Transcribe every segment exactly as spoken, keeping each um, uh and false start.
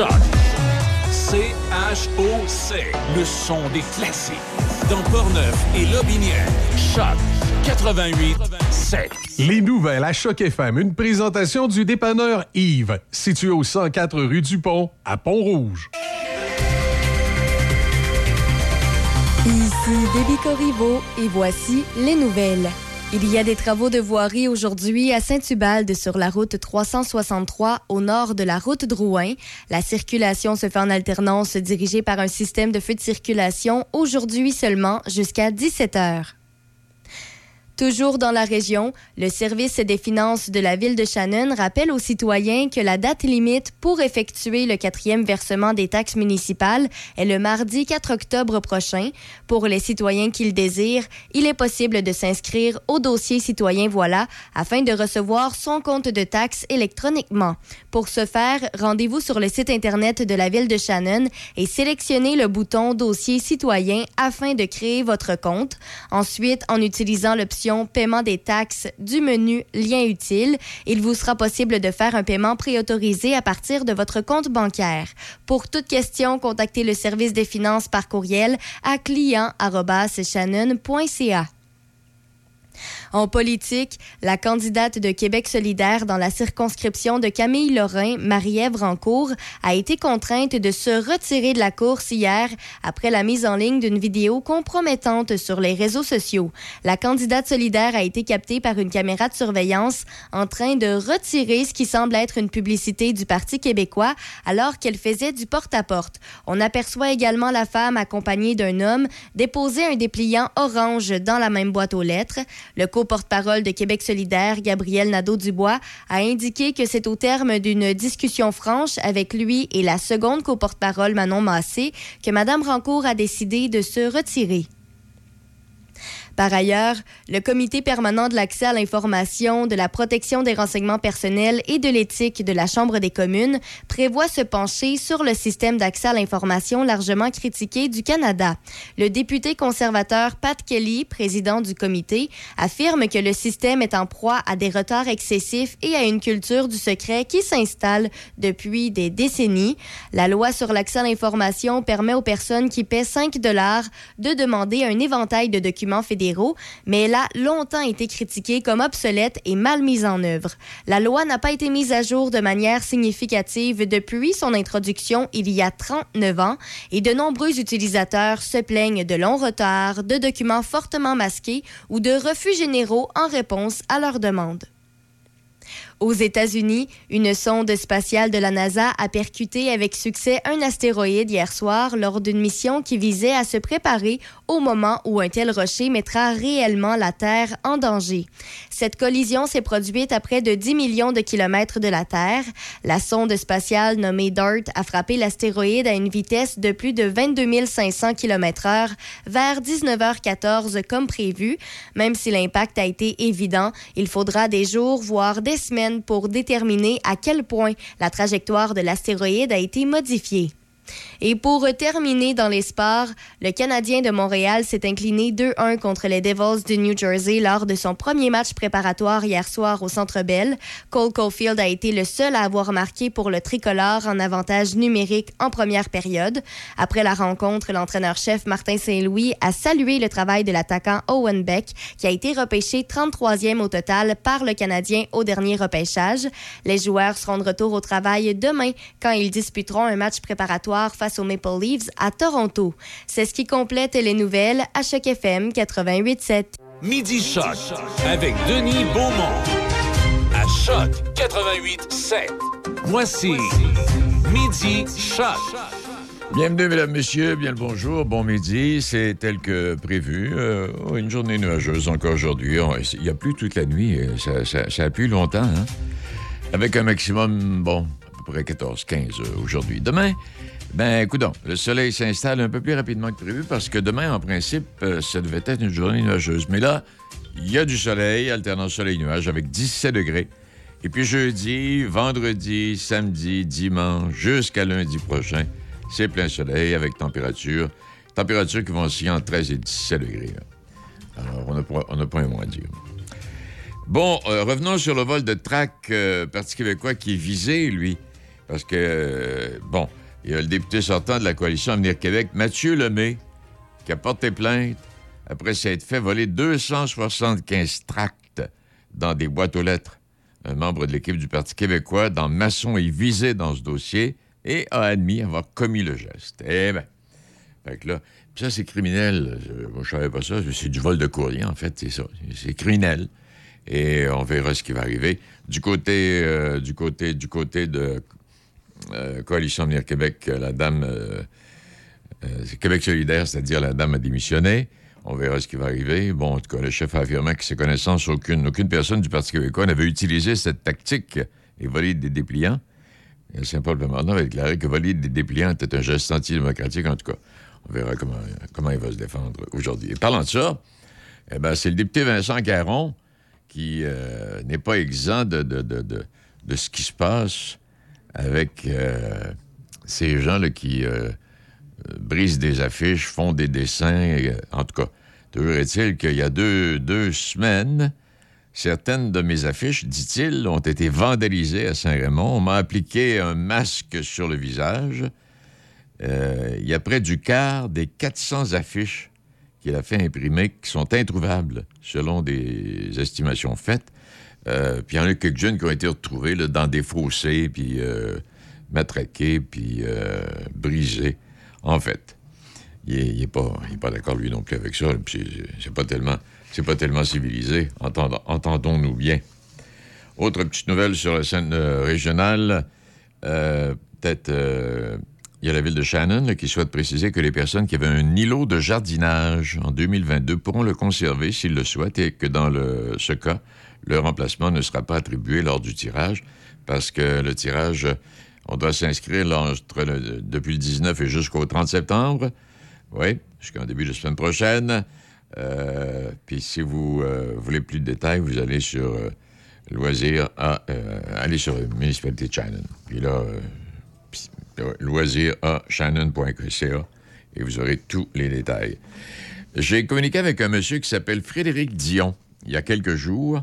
Choc. C H O C. Le son des classiques. Dans Portneuf et Lotbinière. Choc. quatre-vingt-huit sept. Les nouvelles à Choc F M. Une présentation du dépanneur Yves, situé au cent quatre rue du Pont, à Pont-Rouge. Ici Debbie Corriveau et voici les nouvelles. Il y a des travaux de voirie aujourd'hui à Saint-Ubalde sur la route trois cent soixante-trois au nord de la route Drouin. La circulation se fait en alternance dirigée par un système de feux de circulation aujourd'hui seulement jusqu'à dix-sept heures. Toujours dans la région, le service des finances de la ville de Shannon rappelle aux citoyens que la date limite pour effectuer le quatrième versement des taxes municipales est le mardi quatre octobre prochain. Pour les citoyens qui le désirent, il est possible de s'inscrire au dossier citoyen Voilà afin de recevoir son compte de taxes électroniquement. Pour ce faire, rendez-vous sur le site Internet de la ville de Shannon et sélectionnez le bouton dossier citoyen afin de créer votre compte. Ensuite, en utilisant l'option paiement des taxes du menu lien utile, il vous sera possible de faire un paiement préautorisé à partir de votre compte bancaire. Pour toute question, contactez le service des finances par courriel à client arobase shannon point c a. En politique, la candidate de Québec solidaire dans la circonscription de Camille Laurin, Marie-Ève Rancourt, a été contrainte de se retirer de la course hier après la mise en ligne d'une vidéo compromettante sur les réseaux sociaux. La candidate solidaire a été captée par une caméra de surveillance en train de retirer ce qui semble être une publicité du Parti québécois alors qu'elle faisait du porte-à-porte. On aperçoit également la femme accompagnée d'un homme déposer un dépliant orange dans la même boîte aux lettres. Le co-porte-parole de Québec solidaire, Gabriel Nadeau-Dubois, a indiqué que c'est au terme d'une discussion franche avec lui et la seconde co-porte-parole, Manon Massé, que Mme Rancourt a décidé de se retirer. Par ailleurs, le Comité permanent de l'accès à l'information, de la protection des renseignements personnels et de l'éthique de la Chambre des communes prévoit se pencher sur le système d'accès à l'information largement critiqué du Canada. Le député conservateur Pat Kelly, président du comité, affirme que le système est en proie à des retards excessifs et à une culture du secret qui s'installe depuis des décennies. La loi sur l'accès à l'information permet aux personnes qui paient cinq dollars de demander un éventail de documents fédéraux, mais elle a longtemps été critiquée comme obsolète et mal mise en œuvre. La loi n'a pas été mise à jour de manière significative depuis son introduction il y a trente-neuf ans et de nombreux utilisateurs se plaignent de longs retards, de documents fortement masqués ou de refus généraux en réponse à leurs demandes. Aux États-Unis, une sonde spatiale de la NASA a percuté avec succès un astéroïde hier soir lors d'une mission qui visait à se préparer au moment où un tel rocher mettra réellement la Terre en danger. Cette collision s'est produite à près de dix millions de kilomètres de la Terre. La sonde spatiale nommée DART a frappé l'astéroïde à une vitesse de plus de vingt-deux mille cinq cents kilomètres heure vers dix-neuf heures quatorze comme prévu. Même si l'impact a été évident, il faudra des jours, voire des semaines pour déterminer à quel point la trajectoire de l'astéroïde a été modifiée. Et pour terminer dans les sports, le Canadien de Montréal s'est incliné deux un contre les Devils du New Jersey lors de son premier match préparatoire hier soir au Centre Bell. Cole Caufield a été le seul à avoir marqué pour le tricolore en avantage numérique en première période. Après la rencontre, l'entraîneur-chef Martin Saint-Louis a salué le travail de l'attaquant Owen Beck, qui a été repêché trente-troisième au total par le Canadien au dernier repêchage. Les joueurs seront de retour au travail demain quand ils disputeront un match préparatoire face aux Maple Leafs à Toronto. C'est ce qui complète les nouvelles à Choc F M quatre-vingt-huit sept. Midi Choc avec Denis Beaumont à Choc quatre-vingt-huit sept. Voici Midi Choc. Bienvenue, mesdames, messieurs. Bien le bonjour. Bon midi. C'est tel que prévu. Euh, une journée nuageuse encore aujourd'hui. On, il n'y a plus toute la nuit. Ça, ça, ça a plu longtemps. Hein? Avec un maximum, bon, à peu près quatorze quinze aujourd'hui. Demain, ben, coudonc, le soleil s'installe un peu plus rapidement que prévu parce que demain, en principe, euh, ça devait être une journée nuageuse. Mais là, il y a du soleil, alternant soleil-nuage avec dix-sept degrés. Et puis jeudi, vendredi, samedi, dimanche, jusqu'à lundi prochain, c'est plein soleil avec température. Température qui vont osciller entre treize et dix-sept degrés. Là. Alors, on n'a pas, pas un mot à dire. Bon, euh, revenons sur le vol de track euh, Parti québécois qui est visé, lui. Parce que, euh, bon, il y a le député sortant de la Coalition Avenir Québec, Mathieu Lemay, qui a porté plainte après s'être fait voler deux cent soixante-quinze tracts dans des boîtes aux lettres. Un membre de l'équipe du Parti québécois, dont Masson est visé dans ce dossier, et a admis avoir commis le geste. Eh bien, fait que là, ça, c'est criminel. Je, moi, je savais pas ça. C'est du vol de courrier, en fait, c'est ça. C'est, c'est criminel. Et on verra ce qui va arriver. Du côté, euh, du côté, du côté de euh, Coalition Avenir Québec, la dame... Euh, euh, Québec solidaire, c'est-à-dire la dame a démissionné. On verra ce qui va arriver. Bon, en tout cas, le chef a affirmé que ses connaissances, aucune, aucune personne du Parti québécois n'avait utilisé cette tactique et volé des dépliants. Et Saint-Paul-Plamondon avait déclaré que voler des dépliants était un geste antidémocratique. En tout cas, on verra comment, comment il va se défendre aujourd'hui. Et parlant de ça, eh ben, c'est le député Vincent Caron qui euh, n'est pas exempt de, de, de, de, de ce qui se passe avec euh, ces gens là qui... Euh, brisent des affiches, font des dessins. Et, en tout cas, toujours est-il qu'il y a deux, deux semaines, certaines de mes affiches, dit-il, ont été vandalisées à Saint-Raymond. On m'a appliqué un masque sur le visage. Euh, il y a près du quart des quatre cents affiches qu'il a fait imprimer qui sont introuvables, selon des estimations faites. Euh, puis il y en a quelques-unes qui ont été retrouvées là, dans des fossés, puis euh, matraquées, puis euh, brisées. En fait, il n'est pas, pas d'accord, lui, non plus, avec ça. C'est, c'est, pas, tellement, c'est pas tellement civilisé. Entend, entendons-nous bien. Autre petite nouvelle sur la scène euh, régionale. Euh, peut-être... Il euh, y a la ville de Shannon là, qui souhaite préciser que les personnes qui avaient un îlot de jardinage en deux mille vingt-deux pourront le conserver s'ils le souhaitent et que dans le, ce cas, le remplacement ne sera pas attribué lors du tirage parce que le tirage... On doit s'inscrire là, entre le, depuis le dix-neuf et jusqu'au trente septembre. Oui, jusqu'en début de semaine prochaine. Euh, puis si vous euh, voulez plus de détails, vous allez sur euh, loisirs à... Euh, allez sur la municipalité de Shannon. Puis là, euh, loisirs à shannon point c a et vous aurez tous les détails. J'ai communiqué avec un monsieur qui s'appelle Frédéric Dion il y a quelques jours.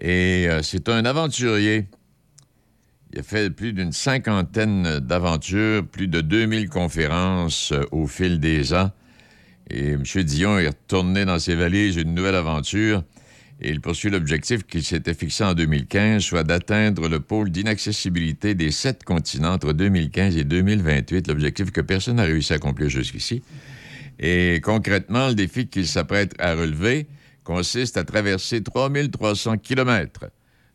Et euh, c'est un aventurier... Il a fait plus d'une cinquantaine d'aventures, plus de deux mille conférences au fil des ans. Et M. Dion est retourné dans ses valises une nouvelle aventure et il poursuit l'objectif qu'il s'était fixé en deux mille quinze, soit d'atteindre le pôle d'inaccessibilité des sept continents entre deux mille quinze et deux mille vingt-huit, l'objectif que personne n'a réussi à accomplir jusqu'ici. Et concrètement, le défi qu'il s'apprête à relever consiste à traverser trois mille trois cents kilomètres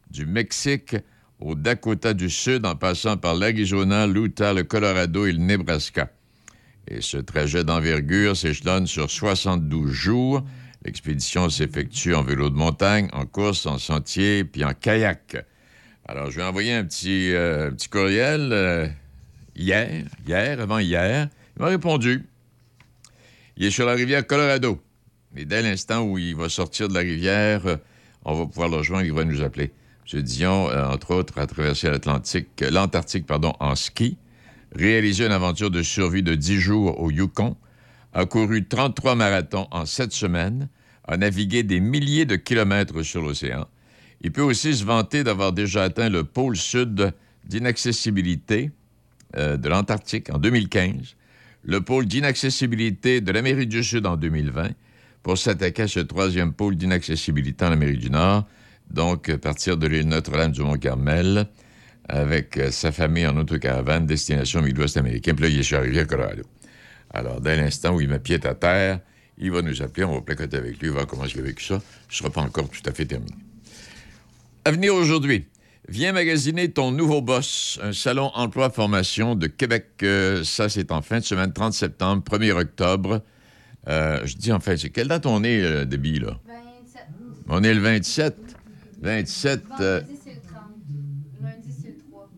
du Mexique au Dakota du Sud, en passant par l'Arizona, l'Utah, le Colorado et le Nebraska. Et ce trajet d'envergure s'échelonne sur soixante-douze jours. L'expédition s'effectue en vélo de montagne, en course, en sentier, puis en kayak. Alors, je vais envoyer un petit, euh, petit courriel euh, hier, hier, avant-hier. Il m'a répondu. Il est sur la rivière Colorado. Et dès l'instant où il va sortir de la rivière, euh, on va pouvoir le rejoindre, il va nous appeler. M. Dion, entre autres, a traversé l'Atlantique, l'Antarctique pardon, en ski, réalisé une aventure de survie de dix jours au Yukon, a couru trente-trois marathons en sept semaines, a navigué des milliers de kilomètres sur l'océan. Il peut aussi se vanter d'avoir déjà atteint le pôle sud d'inaccessibilité euh, de l'Antarctique en deux mille quinze, le pôle d'inaccessibilité de l'Amérique du Sud en deux mille vingt, pour s'attaquer à ce troisième pôle d'inaccessibilité en Amérique du Nord. Donc, partir de l'île Notre-Dame-du-Mont-Carmel avec euh, sa famille en autocaravane, destination Midwest américain. Puis là, il est sur la rivière Colorado. Alors, dès l'instant où il met pied à terre, il va nous appeler, on va placoter avec lui, voir comment il a vécu ça. Ce ne sera pas encore tout à fait terminé. Avenir aujourd'hui. Viens magasiner ton nouveau boss, un salon emploi-formation de Québec. Euh, ça, c'est en fin de semaine, trente septembre, premier octobre. Euh, je dis en fin de semaine. Quelle date on est, euh, Debbie, là? vingt-sept. On est le vingt-sept. vingt-sept... Vendredi, euh... c'est le trente. Lundi, c'est le trois.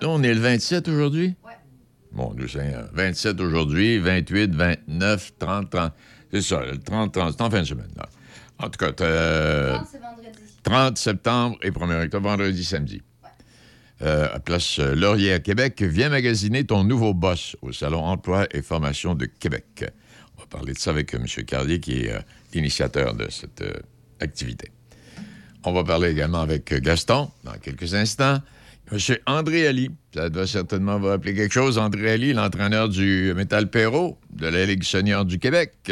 Là, on est le vingt-sept aujourd'hui? Oui. Bon, Dieu Seigneur. vingt-sept aujourd'hui, vingt-huit, vingt-neuf, trente, trente... C'est ça, le trente, trente... C'est en fin de semaine, là. En tout cas, euh... trente, c'est vendredi. trente septembre et premier octobre, vendredi, samedi. Oui. Euh, à Place Laurier à Québec, viens magasiner ton nouveau boss au Salon Emploi et Formation de Québec. On va parler de ça avec M. Carlier, qui est euh, l'initiateur de cette euh, activité. On va parler également avec Gaston dans quelques instants. M. André Ali, ça doit certainement vous rappeler quelque chose. André Ali, l'entraîneur du Métal Perreault de la Ligue senior du Québec.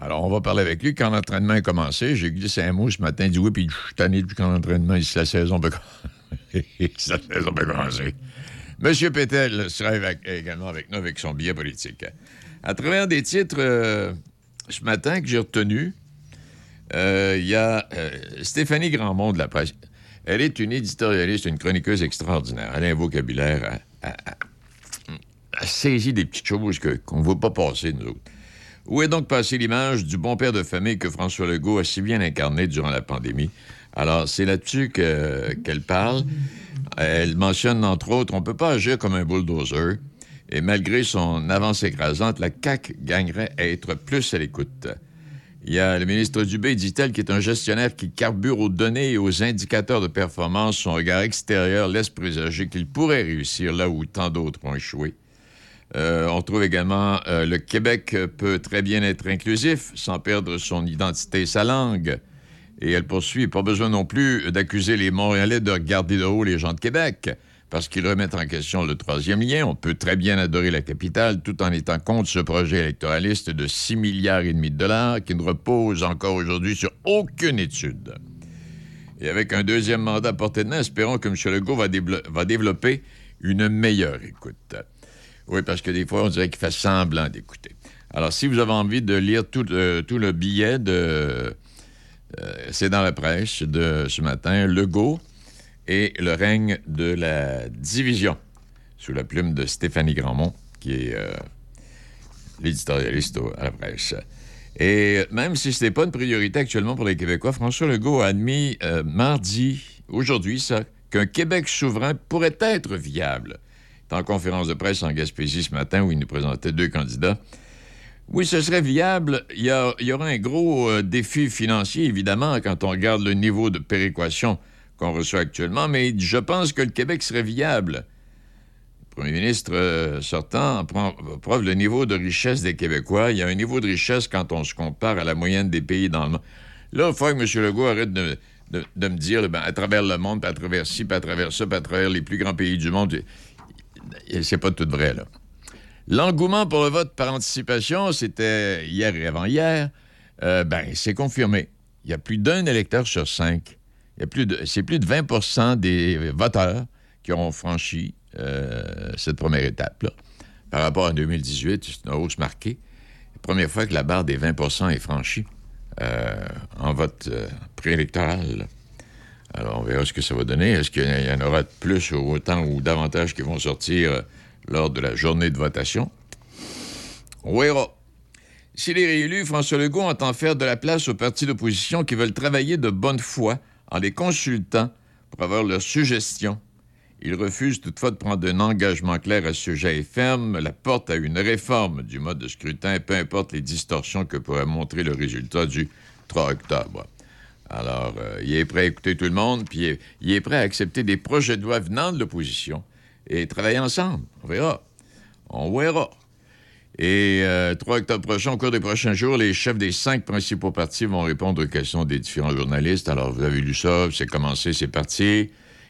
Alors, on va parler avec lui. Quand l'entraînement a commencé, j'ai glissé un mot ce matin, il dit oui, puis je suis tanné du camp d'entraînement, il dit la saison peut commencer. M. Pétel sera avec, également avec nous avec son billet politique. À travers des titres euh, ce matin que j'ai retenus, il euh, y a euh, Stéphanie Grandmont de La Presse. Elle est une éditorialiste, une chroniqueuse extraordinaire. Elle a un vocabulaire à, à, à saisir des petites choses que, qu'on ne veut pas passer, nous autres. Où est donc passée l'image du bon père de famille que François Legault a si bien incarné durant la pandémie? Alors, c'est là-dessus que, qu'elle parle. Elle mentionne, entre autres, on ne peut pas agir comme un bulldozer. Et malgré son avance écrasante, la C A Q gagnerait à être plus à l'écoute. Il y a le ministre Dubé, dit-elle, qui est un gestionnaire qui carbure aux données et aux indicateurs de performance. Son regard extérieur laisse présager qu'il pourrait réussir là où tant d'autres ont échoué. Euh, on trouve également euh, « Le Québec peut très bien être inclusif sans perdre son identité et sa langue ». Et elle poursuit « Pas besoin non plus d'accuser les Montréalais de regarder de haut les gens de Québec ». Parce qu'ils remettent en question le troisième lien. On peut très bien adorer la capitale tout en étant contre ce projet électoraliste de six milliards et demi de dollars qui ne repose encore aujourd'hui sur aucune étude. Et avec un deuxième mandat à portée de main, espérons que M. Legault va, déblo- va développer une meilleure écoute. Oui, parce que des fois, on dirait qu'il fait semblant d'écouter. Alors, si vous avez envie de lire tout, euh, tout le billet de... Euh, c'est dans la presse de ce matin, Legault... et le règne de la division, sous la plume de Stéphanie Grandmont, qui est euh, l'éditorialiste à la presse. Et même si ce n'est pas une priorité actuellement pour les Québécois, François Legault a admis euh, mardi, aujourd'hui, ça, qu'un Québec souverain pourrait être viable. Il est en conférence de presse en Gaspésie ce matin, où il nous présentait deux candidats. Oui, ce serait viable. Il y, a, il y aura un gros euh, défi financier, évidemment, quand on regarde le niveau de péréquation qu'on reçoit actuellement, mais je pense que le Québec serait viable. Le premier ministre euh, sortant prend preuve le niveau de richesse des Québécois. Il y a un niveau de richesse quand on se compare à la moyenne des pays dans le monde. Là, il faut que M. Legault arrête de, de, de me dire ben, à travers le monde, puis à travers ci, puis à travers ça, puis à travers les plus grands pays du monde. C'est pas tout vrai, là. L'engouement pour le vote par anticipation, c'était hier et avant-hier. Euh, ben, c'est confirmé. Il y a plus d'un électeur sur cinq. Il y a plus de, c'est plus de vingt pour cent des voteurs qui auront franchi euh, cette première étape-là. Par rapport à deux mille dix-huit, c'est une hausse marquée. La première fois que la barre des vingt pour cent est franchie euh, en vote euh, préélectoral. Alors, on verra ce que ça va donner. Est-ce qu'il y en aura de plus ou autant ou davantage qui vont sortir lors de la journée de votation? On verra. S'il est réélu, François Legault entend faire de la place aux partis d'opposition qui veulent travailler de bonne foi en les consultant pour avoir leurs suggestions. Il refuse toutefois de prendre un engagement clair à ce sujet et ferme la porte à une réforme du mode de scrutin, peu importe les distorsions que pourrait montrer le résultat du trois octobre. Alors, euh, il est prêt à écouter tout le monde, puis il est, il est prêt à accepter des projets de loi venant de l'opposition et travailler ensemble. On verra. On verra. Et euh, trois octobre prochain, au cours des prochains jours, les chefs des cinq principaux partis vont répondre aux questions des différents journalistes. Alors, vous avez lu ça, c'est commencé, c'est parti.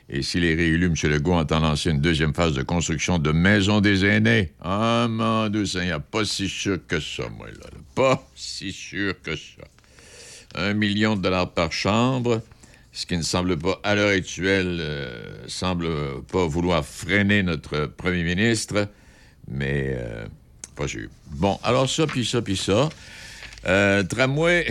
Et s'il est réélu, M. Legault entend lancer une deuxième phase de construction de maisons des aînés. Ah, mon Dieu Seigneur, pas si sûr que ça, moi, là. Pas si sûr que ça. Un million de dollars par chambre, ce qui ne semble pas, à l'heure actuelle, euh, semble pas vouloir freiner notre premier ministre, mais... Euh, Pas sûr. Bon, alors ça, puis ça, puis ça. Euh, tramway,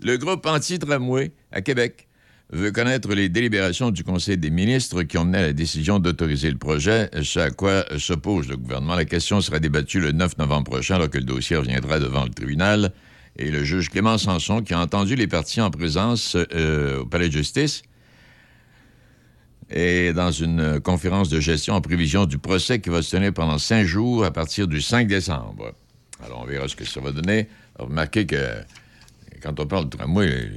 le groupe anti-tramway à Québec veut connaître les délibérations du Conseil des ministres qui ont mené à la décision d'autoriser le projet, ce à quoi s'oppose le gouvernement. La question sera débattue le neuf novembre prochain, alors que le dossier reviendra devant le tribunal. Et le juge Clément Sanson, qui a entendu les parties en présence euh, au palais de justice, et dans une conférence de gestion en prévision du procès qui va se tenir pendant cinq jours à partir du cinq décembre. Alors, on verra ce que ça va donner. Alors, remarquez que quand on parle de tramway,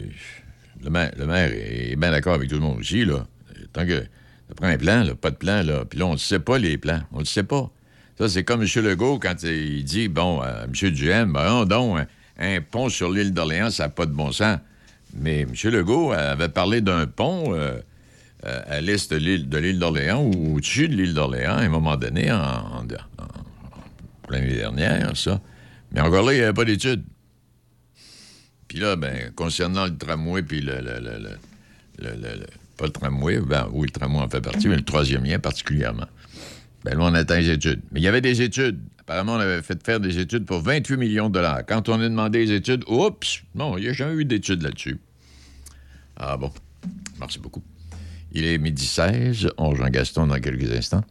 le maire, le maire est bien d'accord avec tout le monde aussi, là. Tant que ça prend un plan, là, pas de plan, là. Puis là, on ne sait pas les plans. On ne le sait pas. Ça, c'est comme M. Legault quand il dit, bon, à M. Duhaime, ben non, donc, un, un pont sur l'île d'Orléans, ça n'a pas de bon sens. Mais M. Legault avait parlé d'un pont... Euh, euh, à l'est de l'île, de l'île d'Orléans ou au-dessus de l'île d'Orléans, à un moment donné, en, en, en l'année dernière, ça. Mais encore là, il n'y avait pas d'études. Puis là, ben, concernant le tramway, puis le... le, le, le, le, le, le pas le tramway, ben, oui, le tramway en fait partie, mais le troisième lien particulièrement. Bien là, on attend les études. Mais il y avait des études. Apparemment, on avait fait faire des études pour vingt-huit millions de dollars. Quand on a demandé les études, oups, non, il n'y a jamais eu d'études là-dessus. Ah bon, merci beaucoup. Il est midi seize, on rejoint Gaston dans quelques instants.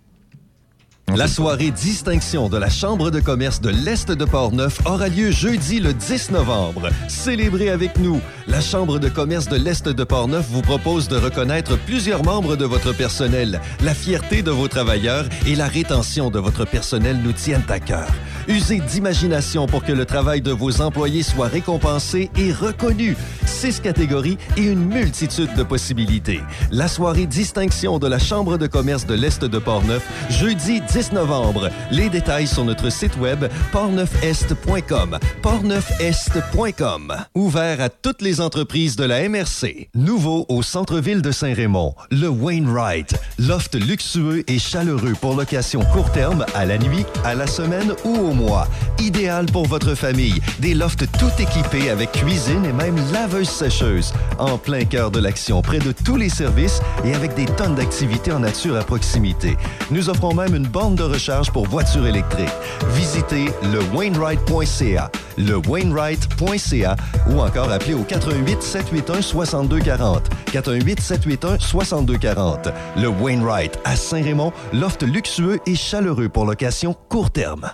La soirée distinction de la Chambre de commerce de l'Est de Portneuf aura lieu jeudi le dix novembre. Célébrez avec nous. La Chambre de commerce de l'Est de Portneuf vous propose de reconnaître plusieurs membres de votre personnel. La fierté de vos travailleurs et la rétention de votre personnel nous tiennent à cœur. Usez d'imagination pour que le travail de vos employés soit récompensé et reconnu. Six catégories et une multitude de possibilités. La soirée distinction de la Chambre de commerce de l'Est de Portneuf, jeudi dix novembre. Les détails sur notre site web portneuf est point com. portneuf est point com. Ouvert à toutes les entreprises de la M R C. Nouveau au centre-ville de Saint-Raymond, le Wainwright. Loft luxueux et chaleureux pour location court terme, à la nuit, à la semaine ou au mois. Idéal pour votre famille. Des lofts tout équipés avec cuisine et même laveuse-sécheuse. En plein cœur de l'action, près de tous les services et avec des tonnes d'activités en nature à proximité. Nous offrons même une borne de recharge pour voitures électriques. Visitez le wainwright point c a, le wainwright point c a ou encore appelez au quatre un huit sept huit un six deux quatre zéro, quatre un huit sept huit un six deux quatre zéro. Le Wainwright à Saint-Raymond, loft luxueux et chaleureux pour location court terme.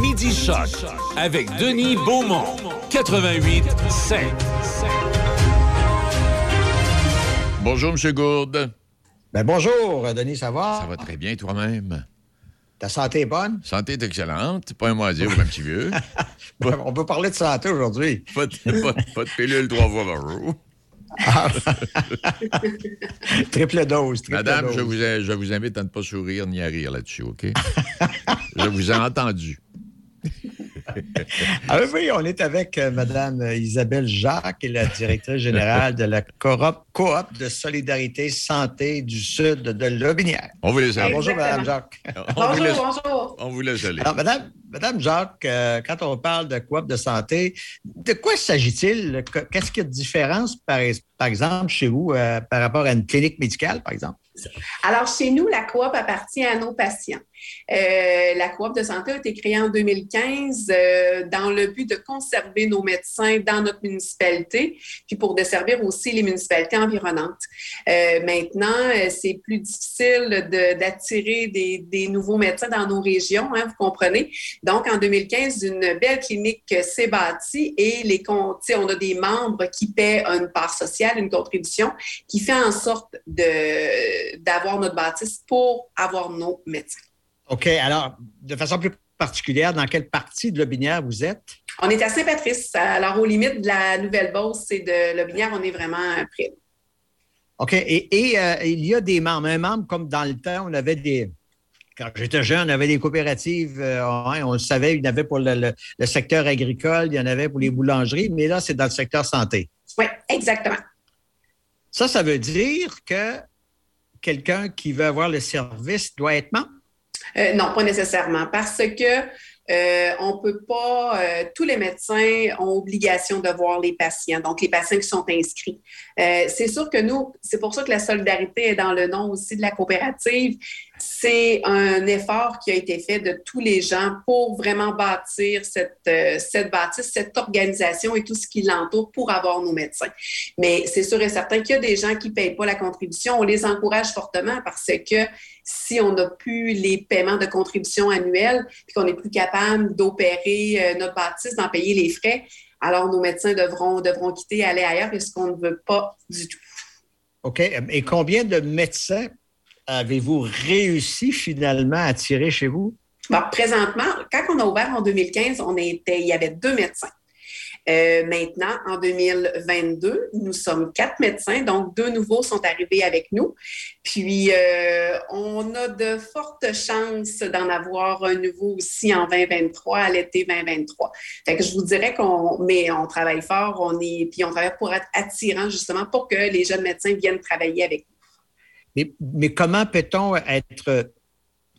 Midi Choc avec Denis Beaumont, quatre-vingt-huit cinq. Bonjour M. Gourde. Ben bonjour, Denis, ça va? Ça va très bien, toi-même. Ta santé est bonne? Santé est excellente. Pas un mot à dire, même petit vieux. Pas... On peut parler de santé aujourd'hui. Pas de, pas, pas de pilule trois fois par jour. Ah. Triple dose, triple Madame, dose. Je vous, je vous invite à ne pas sourire ni à rire là-dessus, OK? Je vous ai entendu. Ah oui, on est avec euh, Mme Isabelle Jacques, qui est la directrice générale de la coop, coop de solidarité santé du sud de Lotbinière. On vous laisse aller. Bonjour, Mme Jacques. On bonjour, vous laisse, bonjour. On vous laisse aller. Alors, Mme, Mme Jacques, euh, quand on parle de coop de santé, de quoi s'agit-il? Qu'est-ce qu'il y a de différence, par, par exemple, chez vous, euh, par rapport à une clinique médicale, par exemple? Alors, chez nous, la coop appartient à nos patients. Euh, la coop de santé a été créée en deux mille quinze euh, dans le but de conserver nos médecins dans notre municipalité, puis pour desservir aussi les municipalités environnantes. Euh, maintenant, euh, c'est plus difficile de, d'attirer des, des nouveaux médecins dans nos régions, hein, vous comprenez. Donc, en deux mille quinze, une belle clinique s'est bâtie et les, on a des membres qui paient une part sociale, une contribution, qui fait en sorte de, d'avoir notre bâtisse pour avoir nos médecins. OK. Alors, de façon plus particulière, dans quelle partie de Lotbinière vous êtes? On est à Saint-Patrice. Alors, aux limites de la Nouvelle-Beauce et de Lotbinière, on est vraiment près. OK. Et, et euh, il y a des membres. Un membre, comme dans le temps, on avait des... Quand j'étais jeune, on avait des coopératives. Euh, on, on le savait, il y en avait pour le, le, le secteur agricole, il y en avait pour les boulangeries, mais là, c'est dans le secteur santé. Oui, exactement. Ça, ça veut dire que quelqu'un qui veut avoir le service doit être membre? Euh, non, pas nécessairement, parce que euh, on peut pas, euh, tous les médecins ont obligation de voir les patients, donc les patients qui sont inscrits. Euh, c'est sûr que nous, c'est pour ça que la solidarité est dans le nom aussi de la coopérative. C'est un effort qui a été fait de tous les gens pour vraiment bâtir cette, euh, cette bâtisse, cette organisation et tout ce qui l'entoure pour avoir nos médecins. Mais c'est sûr et certain qu'il y a des gens qui ne payent pas la contribution. On les encourage fortement parce que si on n'a plus les paiements de contribution annuels et qu'on n'est plus capable d'opérer euh, notre bâtisse, d'en payer les frais, alors nos médecins devront, devront quitter et aller ailleurs, et ce qu'on ne veut pas du tout. OK. Et combien de médecins avez-vous réussi finalement à attirer chez vous? Bon, présentement, quand on a ouvert en deux mille quinze, on était, il y avait deux médecins. Euh, maintenant, en deux mille vingt-deux, nous sommes quatre médecins, donc deux nouveaux sont arrivés avec nous. Puis, euh, on a de fortes chances d'en avoir un nouveau aussi en vingt vingt-trois, à l'été vingt vingt-trois. Fait que je vous dirais qu'on mais on travaille fort, on est, puis on travaille pour être attirant justement pour que les jeunes médecins viennent travailler avec nous. Mais, mais comment peut-on être...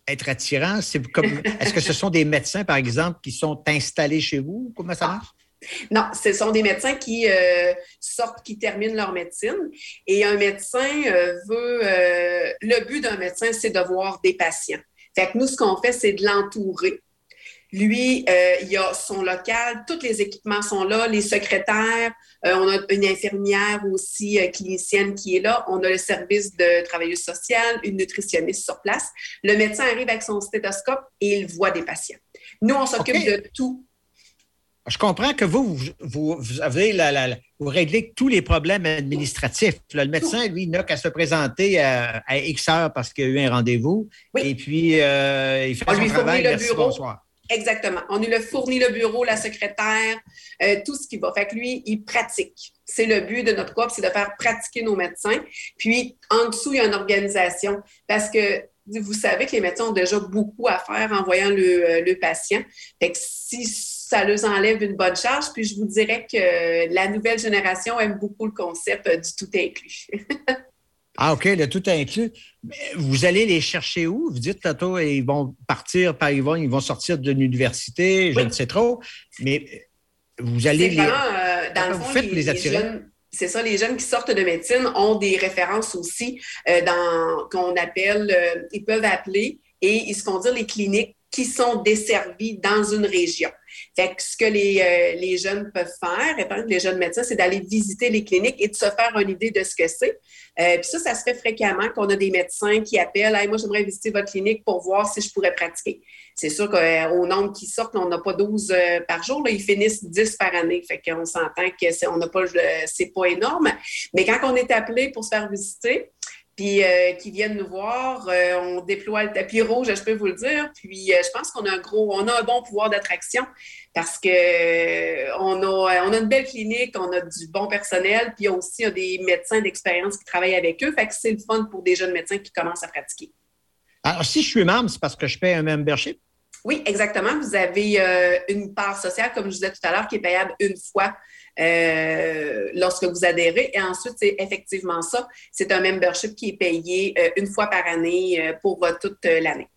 être attirant? C'est comme, est-ce que ce sont des médecins, par exemple, qui sont installés chez vous? Comment ça marche? Non, ce sont des médecins qui euh, sortent, qui terminent leur médecine. Et un médecin euh, veut... Euh, le but d'un médecin, c'est de voir des patients. Fait que nous, ce qu'on fait, c'est de l'entourer. Lui, euh, il a son local, tous les équipements sont là, les secrétaires, euh, on a une infirmière aussi, euh, clinicienne qui est là, on a le service de travailleuse sociale, une nutritionniste sur place. Le médecin arrive avec son stéthoscope et il voit des patients. Nous, on s'occupe okay. de tout. Je comprends que vous, vous, vous avez la, la, la, vous réglez tous les problèmes administratifs. Le médecin, lui, n'a qu'à se présenter à, à X heures parce qu'il a eu un rendez-vous. Oui. Et puis, euh, il fait on son lui travail. Le Merci, bureau. Bonsoir. Exactement. On lui a fourni le bureau, la secrétaire, euh, tout ce qui va. Fait que lui, il pratique. C'est le but de notre coop, c'est de faire pratiquer nos médecins. Puis, en dessous, il y a une organisation. Parce que vous savez que les médecins ont déjà beaucoup à faire en voyant le, le patient. Fait que si ça leur enlève une bonne charge, puis je vous dirais que la nouvelle génération aime beaucoup le concept du tout inclus. Ah, OK, le tout inclus. Vous allez les chercher où? Vous dites, tantôt, ils vont partir, par ils vont, ils vont sortir d'une université, je oui. ne sais trop, mais vous allez c'est les... Euh, dans le fond, vous faites les, les attirer? Les jeunes, c'est ça, les jeunes qui sortent de médecine ont des références aussi euh, dans, qu'on appelle, euh, ils peuvent appeler et ils se font dire les cliniques qui sont desservies dans une région. Fait que ce que les, euh, les jeunes peuvent faire, et par exemple les jeunes médecins, c'est d'aller visiter les cliniques et de se faire une idée de ce que c'est. Euh, puis ça, ça se fait fréquemment qu'on a des médecins qui appellent hey, « moi, j'aimerais visiter votre clinique pour voir si je pourrais pratiquer ». C'est sûr qu'au nombre qui sortent, on n'a pas douze euh, par jour, là, ils finissent dix par année. Fait qu'on s'entend que c'est, on n'a pas, euh, c'est pas énorme. Mais quand on est appelé pour se faire visiter, puis euh, qui viennent nous voir, euh, on déploie le tapis rouge, je peux vous le dire. Puis euh, je pense qu'on a un gros, on a un bon pouvoir d'attraction parce que euh, on a, on a une belle clinique, on a du bon personnel, puis aussi on a des médecins d'expérience qui travaillent avec eux. Fait que c'est le fun pour des jeunes médecins qui commencent à pratiquer. Alors si je suis membre, c'est parce que je paye un membership? Oui, exactement. Vous avez euh, une part sociale, comme je disais tout à l'heure, qui est payable une fois euh, lorsque vous adhérez. Et ensuite, c'est effectivement ça. C'est un membership qui est payé euh, une fois par année euh, pour euh, toute euh, l'année.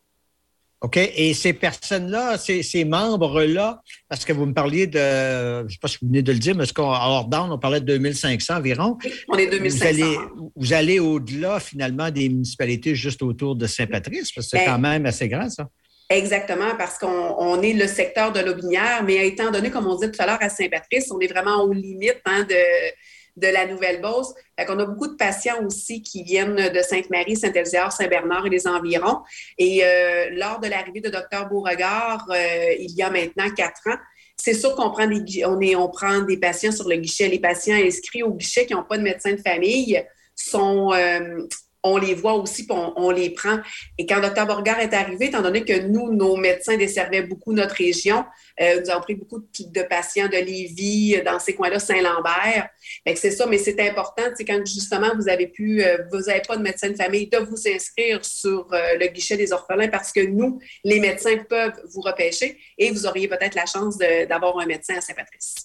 OK. Et ces personnes-là, ces, ces membres-là, parce que vous me parliez de, je ne sais pas si vous venez de le dire, mais est-ce qu'en Ordonne, on parlait de deux mille cinq cents environ? Oui, on est deux mille cinq cents. Vous allez, vous allez au-delà, finalement, des municipalités juste autour de Saint-Patrice, parce que c'est ben, quand même assez grand, ça. Exactement, parce qu'on on est le secteur de Lotbinière, mais étant donné, comme on dit tout à l'heure, à Saint-Patrice, on est vraiment aux limites hein, de, de la Nouvelle-Beauce. Fait qu'on a beaucoup de patients aussi qui viennent de Sainte-Marie, Saint-Elzéar, Saint-Bernard et les environs. Et euh, lors de l'arrivée de Dr Beauregard, euh, il y a maintenant quatre ans, c'est sûr qu'on prend des, on est, on prend des patients sur le guichet. Les patients inscrits au guichet qui n'ont pas de médecin de famille sont... Euh, on les voit aussi, puis on, on les prend. Et quand Dr Beauregard est arrivé, étant donné que nous, nos médecins desservaient beaucoup notre région, euh, nous avons pris beaucoup de, de patients de Lévis, dans ces coins-là, Saint-Lambert. Fait que c'est ça, mais c'est important, c'est quand justement vous avez pu, euh, vous n'avez pas de médecin de famille, de vous inscrire sur euh, le guichet des orphelins parce que nous, les médecins peuvent vous repêcher et vous auriez peut-être la chance de, d'avoir un médecin à Saint-Patrice.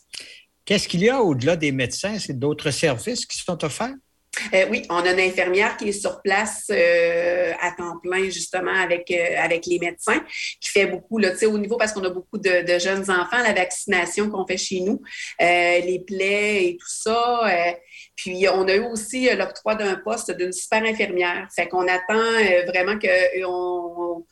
Qu'est-ce qu'il y a au-delà des médecins? C'est d'autres services qui sont offerts? Euh, oui, on a une infirmière qui est sur place euh, à temps plein, justement, avec, euh, avec les médecins, qui fait beaucoup, là, tu sais, au niveau, parce qu'on a beaucoup de, de jeunes enfants, la vaccination qu'on fait chez nous, euh, les plaies et tout ça. Euh, puis, on a eu aussi l'octroi d'un poste d'une super infirmière. Fait qu'on attend euh, vraiment que... On,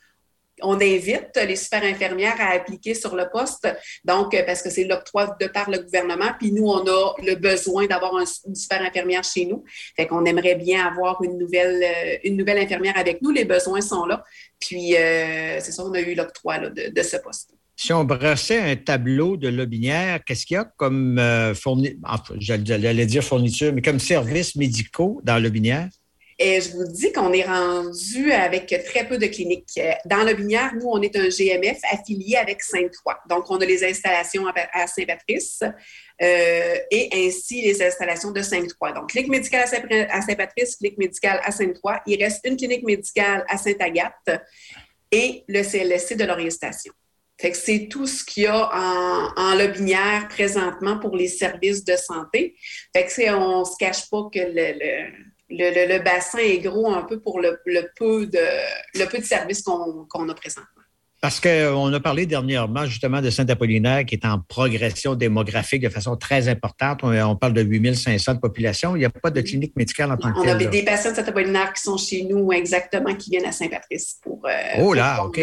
On invite les super infirmières à appliquer sur le poste, donc parce que c'est l'octroi de par le gouvernement, puis nous, on a le besoin d'avoir un, une super infirmière chez nous. Fait qu'on aimerait bien avoir une nouvelle, une nouvelle infirmière avec nous. Les besoins sont là. Puis, euh, c'est ça, on a eu l'octroi là, de, de ce poste. Si on brossait un tableau de Lotbinière, qu'est-ce qu'il y a comme euh, fourniture, enfin, j'allais dire fourniture, mais comme services médicaux dans Lotbinière? Et je vous dis qu'on est rendu avec très peu de cliniques. Dans Lotbinière, nous, on est un G M F affilié avec Sainte-Foy. Donc, on a les installations à Saint-Patrice euh, et ainsi les installations de Sainte-Foy. Donc, clinique médicale à Saint-Patrice, clinique médicale à Sainte-Foy. Il reste une clinique médicale à Sainte-Agathe et le C L S C de l'orientation. Fait que c'est tout ce qu'il y a en, en Lotbinière présentement pour les services de santé. Fait que on ne se cache pas que le, le, le, le bassin est gros un peu pour le, le, peu, de, le peu de services qu'on, qu'on a présentement. Parce qu'on a parlé dernièrement justement de Saint-Apollinaire qui est en progression démographique de façon très importante. On, on parle de huit mille cinq cents de population. Il n'y a pas de clinique médicale en tant que telle. On a des patients de Saint-Apollinaire qui sont chez nous exactement, qui viennent à Saint-Patrice pour... Euh, oh là, pour OK.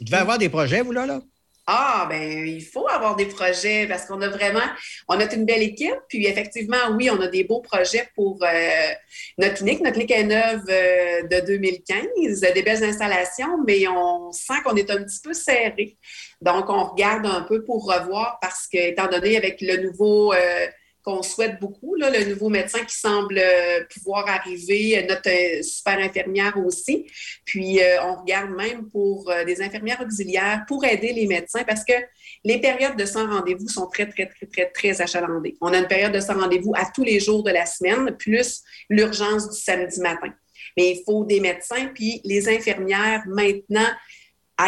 Vous devez avoir des projets, vous, là, là? Ah, bien, il faut avoir des projets parce qu'on a vraiment... On a une belle équipe, puis effectivement, oui, on a des beaux projets pour euh, notre clinique. Notre clinique est neuve euh, de deux mille quinze, des belles installations, mais on sent qu'on est un petit peu serré. Donc, on regarde un peu pour revoir parce que, étant donné avec le nouveau... Euh, qu'on souhaite beaucoup, là, le nouveau médecin qui semble euh, pouvoir arriver, notre euh, super infirmière aussi. Puis, euh, on regarde même pour euh, des infirmières auxiliaires pour aider les médecins parce que les périodes de sans rendez-vous sont très, très, très, très, très achalandées. On a une période de sans rendez-vous à tous les jours de la semaine, plus l'urgence du samedi matin. Mais il faut des médecins, puis les infirmières maintenant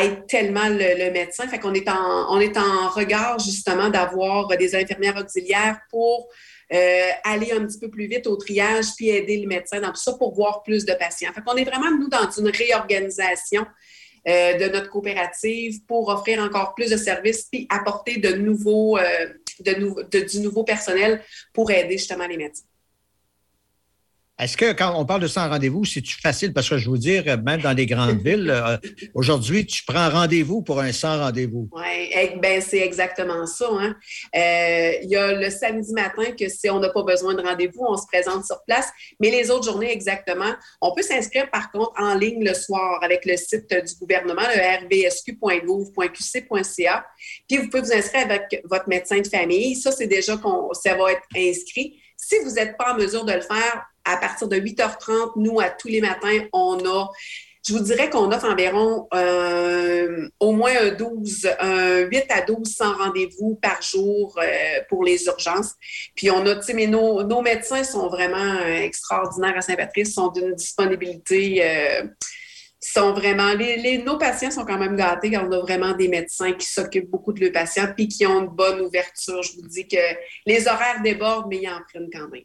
aide tellement le, le médecin. Fait qu'on est en, on est en regard, justement, d'avoir des infirmières auxiliaires pour euh, aller un petit peu plus vite au triage puis aider le médecin dans tout ça pour voir plus de patients. Fait qu'on est vraiment, nous, dans une réorganisation euh, de notre coopérative pour offrir encore plus de services puis apporter de nouveaux, euh, de nou- de, du nouveau personnel pour aider, justement, les médecins. Est-ce que quand on parle de ça en rendez-vous, c'est-tu facile? Parce que je veux dire, même dans les grandes villes, euh, aujourd'hui, tu prends rendez-vous pour un sans rendez-vous. Oui, bien, c'est exactement ça. Hein. Euh, y a le samedi matin que si on n'a pas besoin de rendez-vous, on se présente sur place. Mais les autres journées, exactement. On peut s'inscrire, par contre, en ligne le soir avec le site du gouvernement, le r v s q point gouv point q c point c a. Puis, vous pouvez vous inscrire avec votre médecin de famille. Ça, c'est déjà qu'on, ça va être inscrit. Si vous n'êtes pas en mesure de le faire, à partir de huit heures trente, nous, à tous les matins, on a, je vous dirais qu'on offre environ euh, au moins un douze, un huit à douze sans rendez-vous par jour euh, pour les urgences. Puis on a, tu sais, mais nos, nos médecins sont vraiment euh, extraordinaires à Saint-Patrice, sont d'une disponibilité, euh, sont vraiment, les, les, nos patients sont quand même gâtés, car on a vraiment des médecins qui s'occupent beaucoup de leurs patients puis qui ont une bonne ouverture. Je vous dis que les horaires débordent, mais ils en prennent quand même.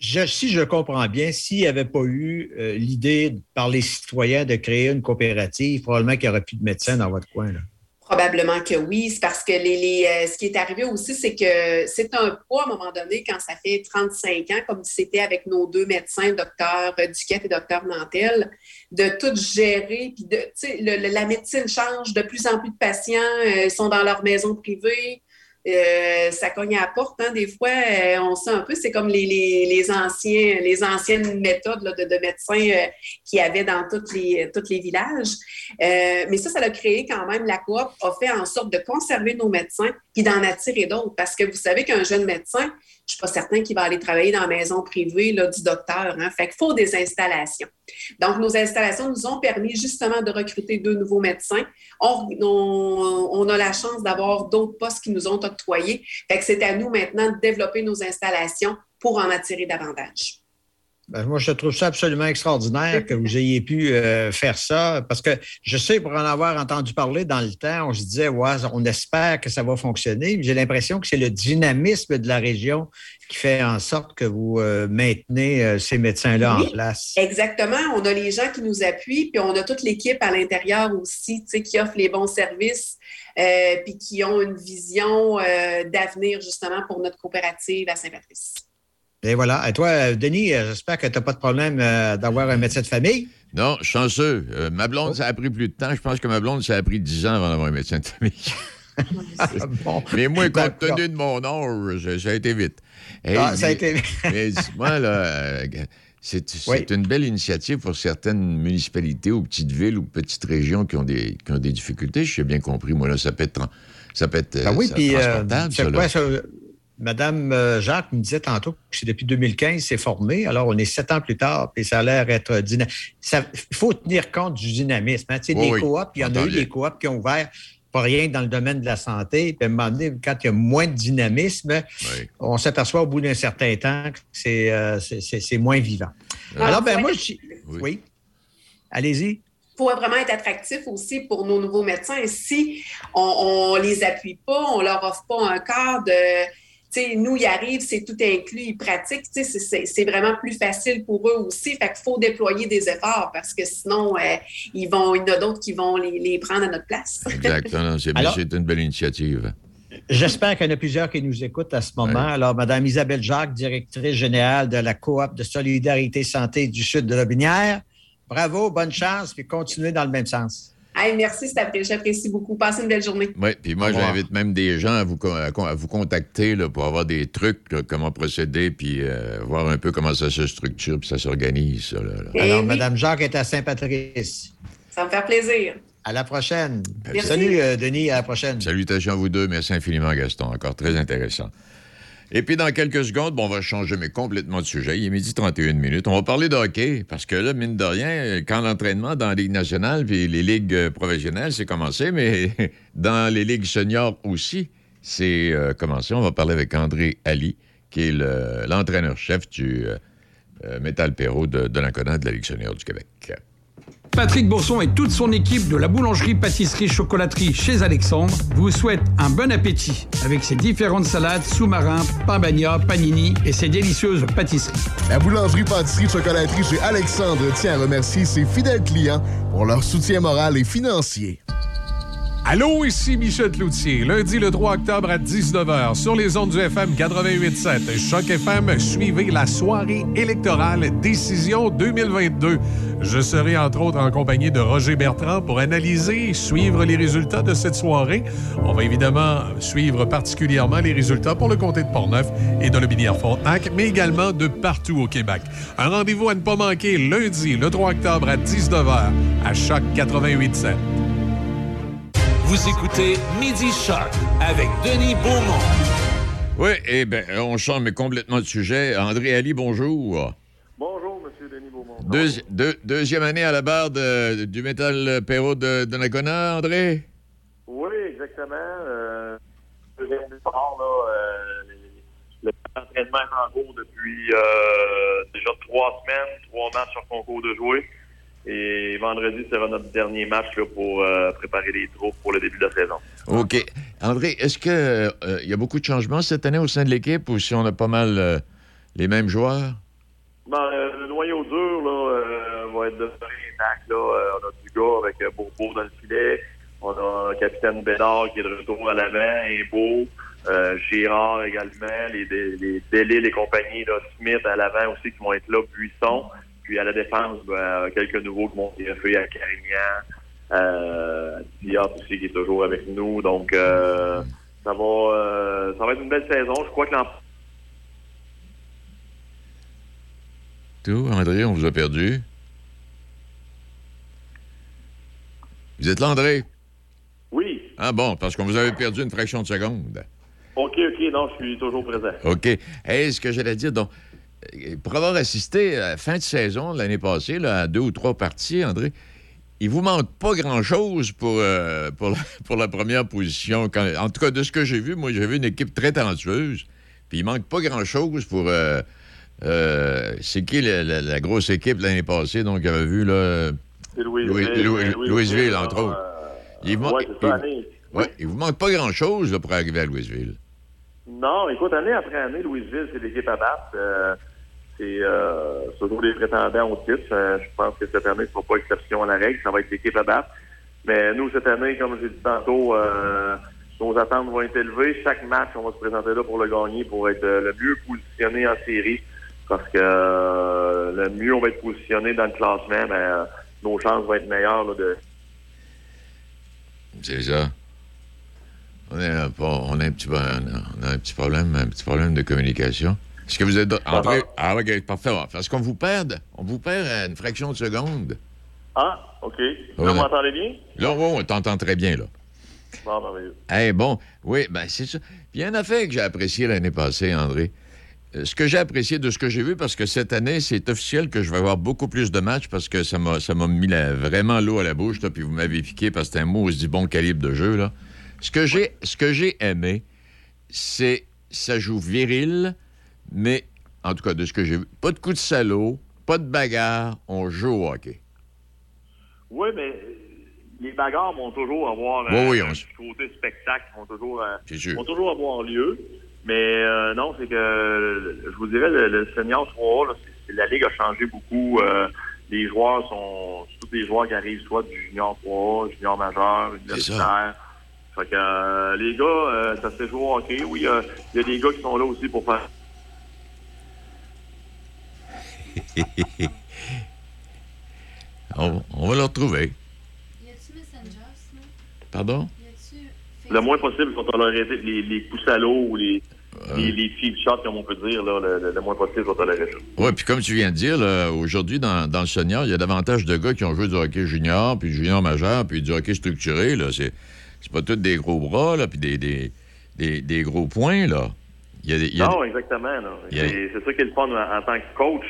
Je, si je comprends bien, s'il n'y avait pas eu euh, l'idée par les citoyens de créer une coopérative, probablement qu'il n'y aurait plus de médecins dans votre coin, là. Probablement que oui. C'est parce que les, les, euh, ce qui est arrivé aussi, c'est que c'est un poids à un moment donné quand ça fait trente-cinq ans, comme c'était avec nos deux médecins, docteur Duquette et docteur Nantel, de tout gérer. Puis de, le, le, la médecine change, de plus en plus de patients euh, sont dans leur maison privée. Euh, ça cogne à la porte, hein, des fois, euh, on sait un peu, c'est comme les, les, les, anciens, les anciennes méthodes là, de, de médecins euh, qu'il y avait dans tous les, toutes les villages. Euh, mais ça, ça l'a créé quand même, la coop a fait en sorte de conserver nos médecins puis d'en attirer d'autres. Parce que vous savez qu'un jeune médecin, je ne suis pas certain qu'il va aller travailler dans la maison privée là, du docteur. Hein. Fait qu'il faut des installations. Donc, nos installations nous ont permis justement de recruter deux nouveaux médecins. On, on, on a la chance d'avoir d'autres postes qui nous ont octroyés. Fait que c'est à nous maintenant de développer nos installations pour en attirer davantage. Ben, moi, je trouve ça absolument extraordinaire que vous ayez pu euh, faire ça parce que je sais, pour en avoir entendu parler dans le temps, on se disait, ouais, on espère que ça va fonctionner. J'ai l'impression que c'est le dynamisme de la région qui fait en sorte que vous euh, maintenez euh, ces médecins-là oui, en place. Exactement. On a les gens qui nous appuient puis on a toute l'équipe à l'intérieur aussi, tu sais, qui offre les bons services euh, puis qui ont une vision euh, d'avenir justement pour notre coopérative à Saint-Patrice. Et voilà. Et toi, Denis, j'espère que tu n'as pas de problème euh, d'avoir un médecin de famille. Non, chanceux. Euh, ma blonde, oh. ça a pris plus de temps. Je pense que ma blonde, ça a pris dix ans avant d'avoir un médecin de famille. Ah, bon. Mais moi, compte tenu de mon âge, ça a été vite. Et ah, ça a été vite. Mais dis-moi, là, euh, c'est, c'est oui. une belle initiative pour certaines municipalités ou petites villes ou petites régions qui ont des, qui ont des difficultés. Je sais bien compris. Moi, là, ça peut être, ça peut être ben oui, ça, pis, transportable. Euh, c'est ça, quoi, là. Ça... Madame Jacques me disait tantôt que c'est depuis deux mille quinze, c'est formé. Alors, on est sept ans plus tard, puis ça a l'air être dynamique. Il faut tenir compte du dynamisme. Hein. Tu sais, oui, des oui, coops, il y en a eu des coops qui ont ouvert pas rien dans le domaine de la santé. Puis à un moment donné, quand il y a moins de dynamisme, oui. on s'aperçoit au bout d'un certain temps que c'est, euh, c'est, c'est, c'est moins vivant. Alors, Alors ben moi, être... je... oui. oui. Allez-y. Il faut vraiment être attractif aussi pour nos nouveaux médecins. Si on ne les appuie pas, on ne leur offre pas un cadre de... T'sais, nous, ils arrivent, c'est tout inclus, ils pratiquent. C'est, c'est, c'est vraiment plus facile pour eux aussi. Fait qu'il faut déployer des efforts parce que sinon, euh, ils vont, il y en a d'autres qui vont les, les prendre à notre place. Exactement. C'est, Alors, c'est une belle initiative. J'espère qu'il y en a plusieurs qui nous écoutent à ce moment. Ouais. Alors, Mme Isabelle Jacques, directrice générale de la Coop de solidarité santé du Sud de Lotbinière. Bravo, bonne chance, puis continuez dans le même sens. Hey, merci, j'apprécie beaucoup. Passez une belle journée. Oui, puis moi, j'invite même des gens à vous, à vous contacter là, pour avoir des trucs, là, comment procéder, puis euh, voir un peu comment ça se structure, puis ça s'organise. Ça, là, là. Alors, oui. Mme Jacques est à Saint-Patrice. Ça me fait plaisir. À la prochaine. Merci. Salut, euh, Denis, à la prochaine. Salutations à vous deux. Merci infiniment, Gaston. Encore très intéressant. Et puis, dans quelques secondes, bon, on va changer mais complètement de sujet. Il est midi trente et une minutes. On va parler de hockey, parce que là, mine de rien, quand l'entraînement dans la Ligue nationale puis les ligues professionnelles, c'est commencé, mais dans les ligues seniors aussi, c'est euh, commencé. On va parler avec André Ali, qui est le, l'entraîneur-chef du euh, Métal Perrault de, de l'Encona de la Ligue senior du Québec. Patrick Bourson et toute son équipe de la boulangerie, pâtisserie, chocolaterie chez Alexandre vous souhaitent un bon appétit avec ses différentes salades, sous-marins, pain bagna, panini et ses délicieuses pâtisseries. La boulangerie, pâtisserie, chocolaterie chez Alexandre tient à remercier ses fidèles clients pour leur soutien moral et financier. Allô, ici Michel Cloutier. Lundi, le trois octobre à dix-neuf heures, sur les ondes du F M quatre-vingt-huit sept. Choc F M, suivez la soirée électorale Décision deux mille vingt-deux. Je serai, entre autres, en compagnie de Roger Bertrand pour analyser et suivre les résultats de cette soirée. On va évidemment suivre particulièrement les résultats pour le comté de Portneuf et de Lotbinière-Frontenac, mais également de partout au Québec. Un rendez-vous à ne pas manquer lundi, le trois octobre à dix-neuf heures, à Choc quatre-vingt-huit sept. Vous écoutez Midi Choc avec Denis Beaumont. Oui, eh bien, on change mais complètement de sujet. André Ali, bonjour. Bonjour, M. Denis Beaumont. Deuxi- deux, deuxième année à la barre de, du Métal Perrault de, de Nakona, André? Oui, exactement. Euh, deuxième départ, là, euh, le entraînement est en cours depuis euh, déjà trois semaines, trois matchs sur concours de jouer. Et vendredi, sera notre dernier match là, pour euh, préparer les troupes pour le début de la saison. OK. André, est-ce qu'il euh, y a beaucoup de changements cette année au sein de l'équipe ou si on a pas mal euh, les mêmes joueurs? Ben, euh, le noyau dur là, euh, va être de intact. Là. Euh, on a du gars avec euh, Bourbeau dans le filet. On a le capitaine Bédard qui est de retour à l'avant, Imbeau, euh, Girard également, les, les, les Délé, les compagnies, là, Smith à l'avant aussi qui vont être là, Buisson. Puis à la défense, ben, quelques nouveaux qui m'ont fait à Carignan, euh, à Diop aussi qui est toujours avec nous. Donc, euh, ça, va, euh, ça va être une belle saison. Je crois que l'an... Tout, André, on vous a perdu. Vous êtes là, André? Oui. Ah bon, parce qu'on vous avait perdu une fraction de seconde. OK, OK, non, je suis toujours présent. OK. Hey, ce que j'allais dire, donc... Pour avoir assisté à la fin de saison l'année passée, là, à deux ou trois parties, André, il vous manque pas grand-chose pour, euh, pour, la, pour la première position. Quand, en tout cas, de ce que j'ai vu, moi, j'ai vu une équipe très talentueuse. Puis il manque pas grand-chose pour... Euh, euh, c'est qui la, la, la grosse équipe l'année passée? Donc, j'avais vu, là... C'est Louis, Louis, Louis, Louis, Louisville, Louisville, entre euh, autres. Il, ouais, c'est il, ça, il, ouais, il vous manque pas grand-chose là, pour arriver à Louisville. Non, écoute, année après année, Louisville, c'est l'équipe à battre. Euh... C'est euh, toujours les prétendants au titre. Euh, je pense que cette année, ce ne sera pas exception à la règle. Ça va être l'équipe à battre. Mais nous, cette année, comme j'ai dit tantôt, euh, nos attentes vont être élevées. Chaque match, on va se présenter là pour le gagner, pour être euh, le mieux positionné en série. Parce que euh, le mieux on va être positionné dans le classement, ben, euh, nos chances vont être meilleures. Là, de... C'est ça. On a, on a un petit, on a un petit problème, un petit problème de communication. Est-ce que vous êtes entré? Ah, OK, parfait. Est-ce qu'on vous perd? On vous perd à une fraction de seconde. Ah, OK. Là, vous m'entendez bien? Là, on t'entend très bien, là. Bon, merveilleux. Eh bon, oui, ben c'est ça. Puis il y a une affaire que j'ai appréciée l'année passée, André. Euh, ce que j'ai apprécié de ce que j'ai vu, parce que cette année, c'est officiel que je vais avoir beaucoup plus de matchs parce que ça m'a, ça m'a mis la, vraiment l'eau à la bouche, là, puis vous m'avez piqué parce que c'est un mot, on se dit bon calibre de jeu, là. Ce que j'ai, ce que j'ai aimé, c'est ça joue viril, mais en tout cas, de ce que j'ai vu, pas de coups de salaud, pas de bagarre, on joue au hockey. Oui, mais les bagarres vont toujours avoir euh, oui, oui, on... du côté spectacle, vont toujours, euh, vont toujours avoir lieu. Mais euh, non, c'est que euh, je vous dirais, le, le senior trois A, là, c'est, la Ligue a changé beaucoup. Euh, les joueurs sont... Tous les joueurs qui arrivent, soit du junior trois A, junior majeur, universitaire. Fait que euh, les gars, euh, ça se fait jouer au hockey. Oui, il euh, y a des gars qui sont là aussi pour faire... on, on va le retrouver. Y a-tu Messenger, sinon? Pardon? Y a-tu... Le moins possible, quand on leur arrête les, les pouces à l'eau ou les, euh... les, les cheap shots, comme on peut dire, là, le, le, le moins possible, quand on leur arrête. Oui, puis comme tu viens de dire, là, aujourd'hui, dans, dans le senior, il y a davantage de gars qui ont joué du hockey junior, puis junior majeur, puis du hockey structuré. Là. C'est, c'est pas tous des gros bras, là, puis des, des, des, des gros points. Là. Il y a des, il y a... Non, exactement. Là. Il y a... c'est, c'est ça qui est le fun en, en tant que coach.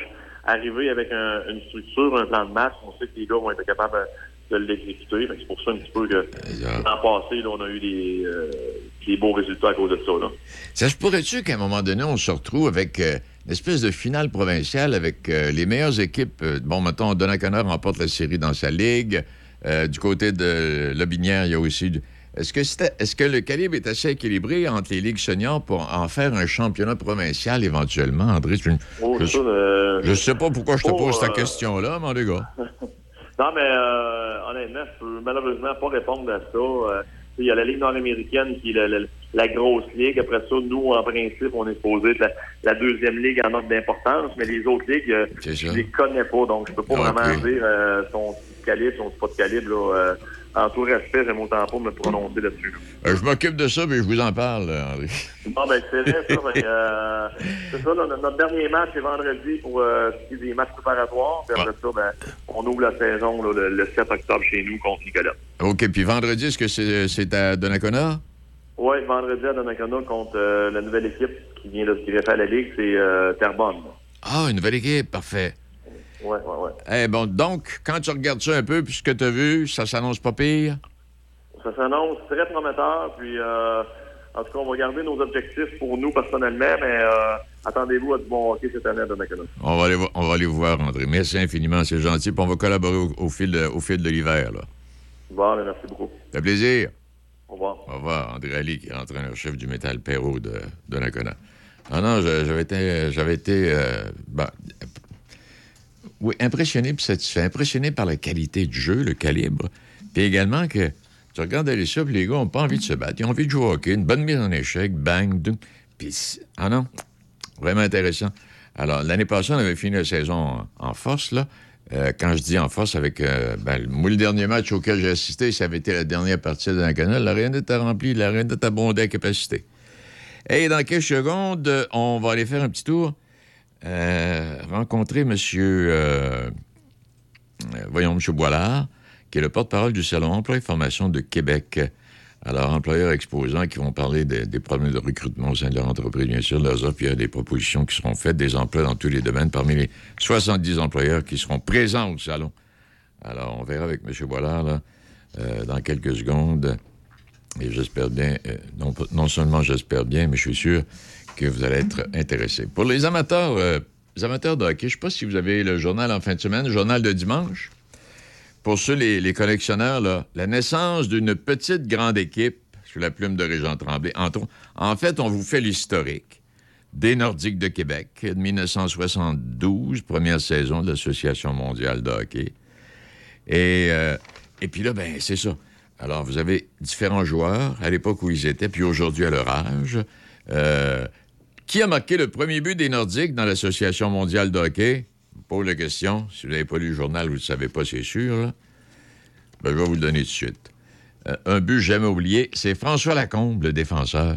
Arriver avec un, une structure, un plan de match, on sait que les gars vont être capables de l'exécuter. C'est pour ça un petit peu que l'an passé, là, on a eu des, euh, des beaux résultats à cause de ça. Là. Ça se pourrait-tu qu'à un moment donné, on se retrouve avec euh, une espèce de finale provinciale avec euh, les meilleures équipes? Euh, bon, mettons, Donnacona remporte la série dans sa ligue. Euh, du côté de Lotbinière, il y a aussi... Du... Est-ce que, est-ce que le calibre est assez équilibré entre les ligues seniors pour en faire un championnat provincial éventuellement, André? Une... Oh, je ne euh... sais pas pourquoi je te oh, pose cette euh... question-là, mon gars. Non, mais euh, honnêtement, je ne peux malheureusement pas répondre à ça. Euh, il y a la Ligue nord-américaine qui est la, la, la grosse ligue. Après ça, nous, en principe, on est supposé être la, la deuxième ligue en ordre d'importance, mais les autres ligues, euh, je ne les connais pas, donc je ne peux pas okay. vraiment dire euh, son calibre, son pas de calibre, là, euh, en tout respect, j'aime autant pas me prononcer là-dessus. Euh, je m'occupe de ça, mais je vous en parle, Henri. Bon, ben, c'est vrai, ça. Mais, euh, c'est ça, là, notre dernier match est vendredi pour euh, des matchs préparatoires. Puis après ça, ben, on ouvre la saison là, le, le sept octobre chez nous contre Nicolas. OK, puis vendredi, est-ce que c'est, c'est à Donnacona? Oui, vendredi à Donnacona contre euh, la nouvelle équipe qui vient de se greffer à la Ligue, c'est euh, Terrebonne. Ah, une nouvelle équipe, parfait. Ouais, ouais, ouais. Eh hey, bon, donc, quand tu regardes ça un peu, puis ce que tu as vu, ça s'annonce pas pire? Ça s'annonce très prometteur, puis euh, en tout cas, on va garder nos objectifs pour nous personnellement, mais euh, attendez-vous à du bon hockey cette année à Donnacona. On va aller vo- on va aller vous voir, André. Merci infiniment, c'est gentil, puis on va collaborer au, au, fil, de, au fil de l'hiver, là. Bon, merci beaucoup. Ça fait plaisir. Au revoir. Au revoir, André Ali, qui est entraîneur-chef du Métal Perrault de Donnacona. Ah non, j'avais été... J'avais été euh, ben, oui, impressionné puis satisfait. Impressionné par la qualité du jeu, le calibre. Puis également que tu regardes aller ça, puis les gars n'ont pas envie de se battre. Ils ont envie de jouer au hockey. Une bonne mise en échec, bang, doux. Puis, ah non, vraiment intéressant. Alors, l'année passée, on avait fini la saison en force, là. Euh, quand je dis en force, avec. Euh, ben, moi, le dernier match auquel j'ai assisté, ça avait été la dernière partie de la canale. L'arène était remplie, l'arène était abondée à capacité. Et dans quelques secondes, on va aller faire un petit tour. Euh, rencontrer M. Euh, voyons, M. Boilard, qui est le porte-parole du Salon Emploi et Formation de Québec. Alors, employeurs exposants qui vont parler des, des problèmes de recrutement au sein de leur entreprise, bien sûr, de leurs offres, puis il y a des propositions qui seront faites, des emplois dans tous les domaines, parmi les soixante-dix employeurs qui seront présents au Salon. Alors, on verra avec M. Boilard, là, euh, dans quelques secondes. Et j'espère bien, euh, non, non seulement j'espère bien, mais je suis sûr que vous allez être intéressés. Pour les amateurs, euh, les amateurs de hockey, je ne sais pas si vous avez le journal en fin de semaine, le journal de dimanche. Pour ceux, les, les collectionneurs, là, la naissance d'une petite grande équipe, sous la plume de Régent Tremblay. En, en fait, on vous fait l'historique des Nordiques de Québec, de dix-neuf soixante-douze, première saison de l'Association mondiale de hockey. Et, euh, et puis là, ben c'est ça. Alors, vous avez différents joueurs, à l'époque où ils étaient, puis aujourd'hui à leur âge. Euh, Qui a marqué le premier but des Nordiques dans l'Association mondiale de hockey? Je vous pose la question. Si vous n'avez pas lu le journal, vous ne le savez pas, c'est sûr. Là. Ben, je vais vous le donner tout de suite. Euh, un but jamais oublié, c'est François Lacombe, le défenseur,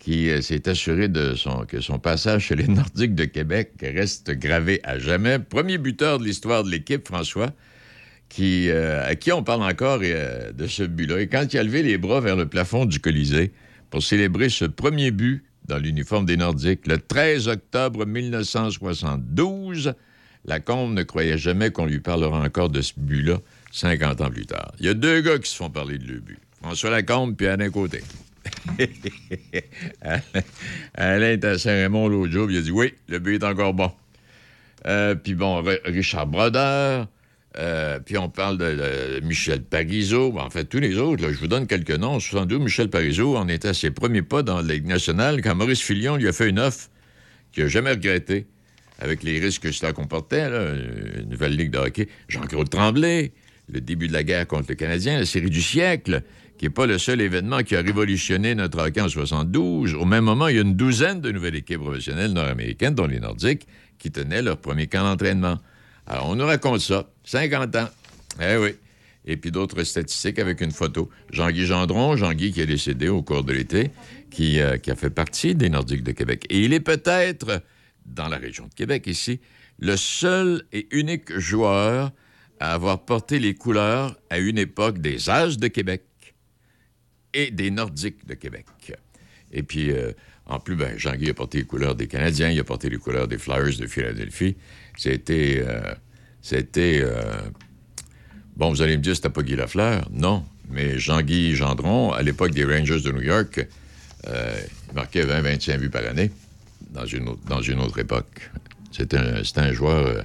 qui euh, s'est assuré de son, que son passage chez les Nordiques de Québec reste gravé à jamais. Premier buteur de l'histoire de l'équipe, François, qui, euh, à qui on parle encore euh, de ce but-là. Et quand il a levé les bras vers le plafond du Colisée pour célébrer ce premier but dans l'uniforme des Nordiques, le treize octobre mille neuf cent soixante-douze, Lacombe ne croyait jamais qu'on lui parlera encore de ce but-là cinquante ans plus tard. Il y a deux gars qui se font parler de leur but. François Lacombe puis Alain Côté. Alain est à Saint-Raymond l'autre jour, il a dit « Oui, le but est encore bon. Euh, » Puis bon, Richard Brodeur, euh, puis on parle de, de Michel Parizeau, en fait, tous les autres, là, je vous donne quelques noms. En soixante-douze, Michel Parizeau en était à ses premiers pas dans la Ligue nationale quand Maurice Filion lui a fait une offre qu'il n'a jamais regrettée, avec les risques que cela comportait, là, une nouvelle ligue de hockey. Jean-Claude Tremblay, le début de la guerre contre le Canadien, la série du siècle, qui n'est pas le seul événement qui a révolutionné notre hockey en soixante-douze. Au même moment, il y a une douzaine de nouvelles équipes professionnelles nord-américaines, dont les Nordiques, qui tenaient leur premier camp d'entraînement. Alors, on nous raconte ça. cinquante ans. Eh oui. Et puis d'autres statistiques avec une photo. Jean-Guy Gendron, Jean-Guy qui est décédé au cours de l'été, qui, euh, qui a fait partie des Nordiques de Québec. Et il est peut-être, dans la région de Québec ici, le seul et unique joueur à avoir porté les couleurs à une époque des As de Québec et des Nordiques de Québec. Et puis, euh, en plus, ben, Jean-Guy a porté les couleurs des Canadiens, il a porté les couleurs des Flyers de Philadelphie. C'était... Euh, c'était... Euh... Bon, vous allez me dire, c'était pas Guy Lafleur. Non, mais Jean-Guy Gendron, à l'époque des Rangers de New York, euh, il marquait vingt à vingt-cinq buts par année dans une autre, dans une autre époque. C'était un, c'était un joueur... Euh,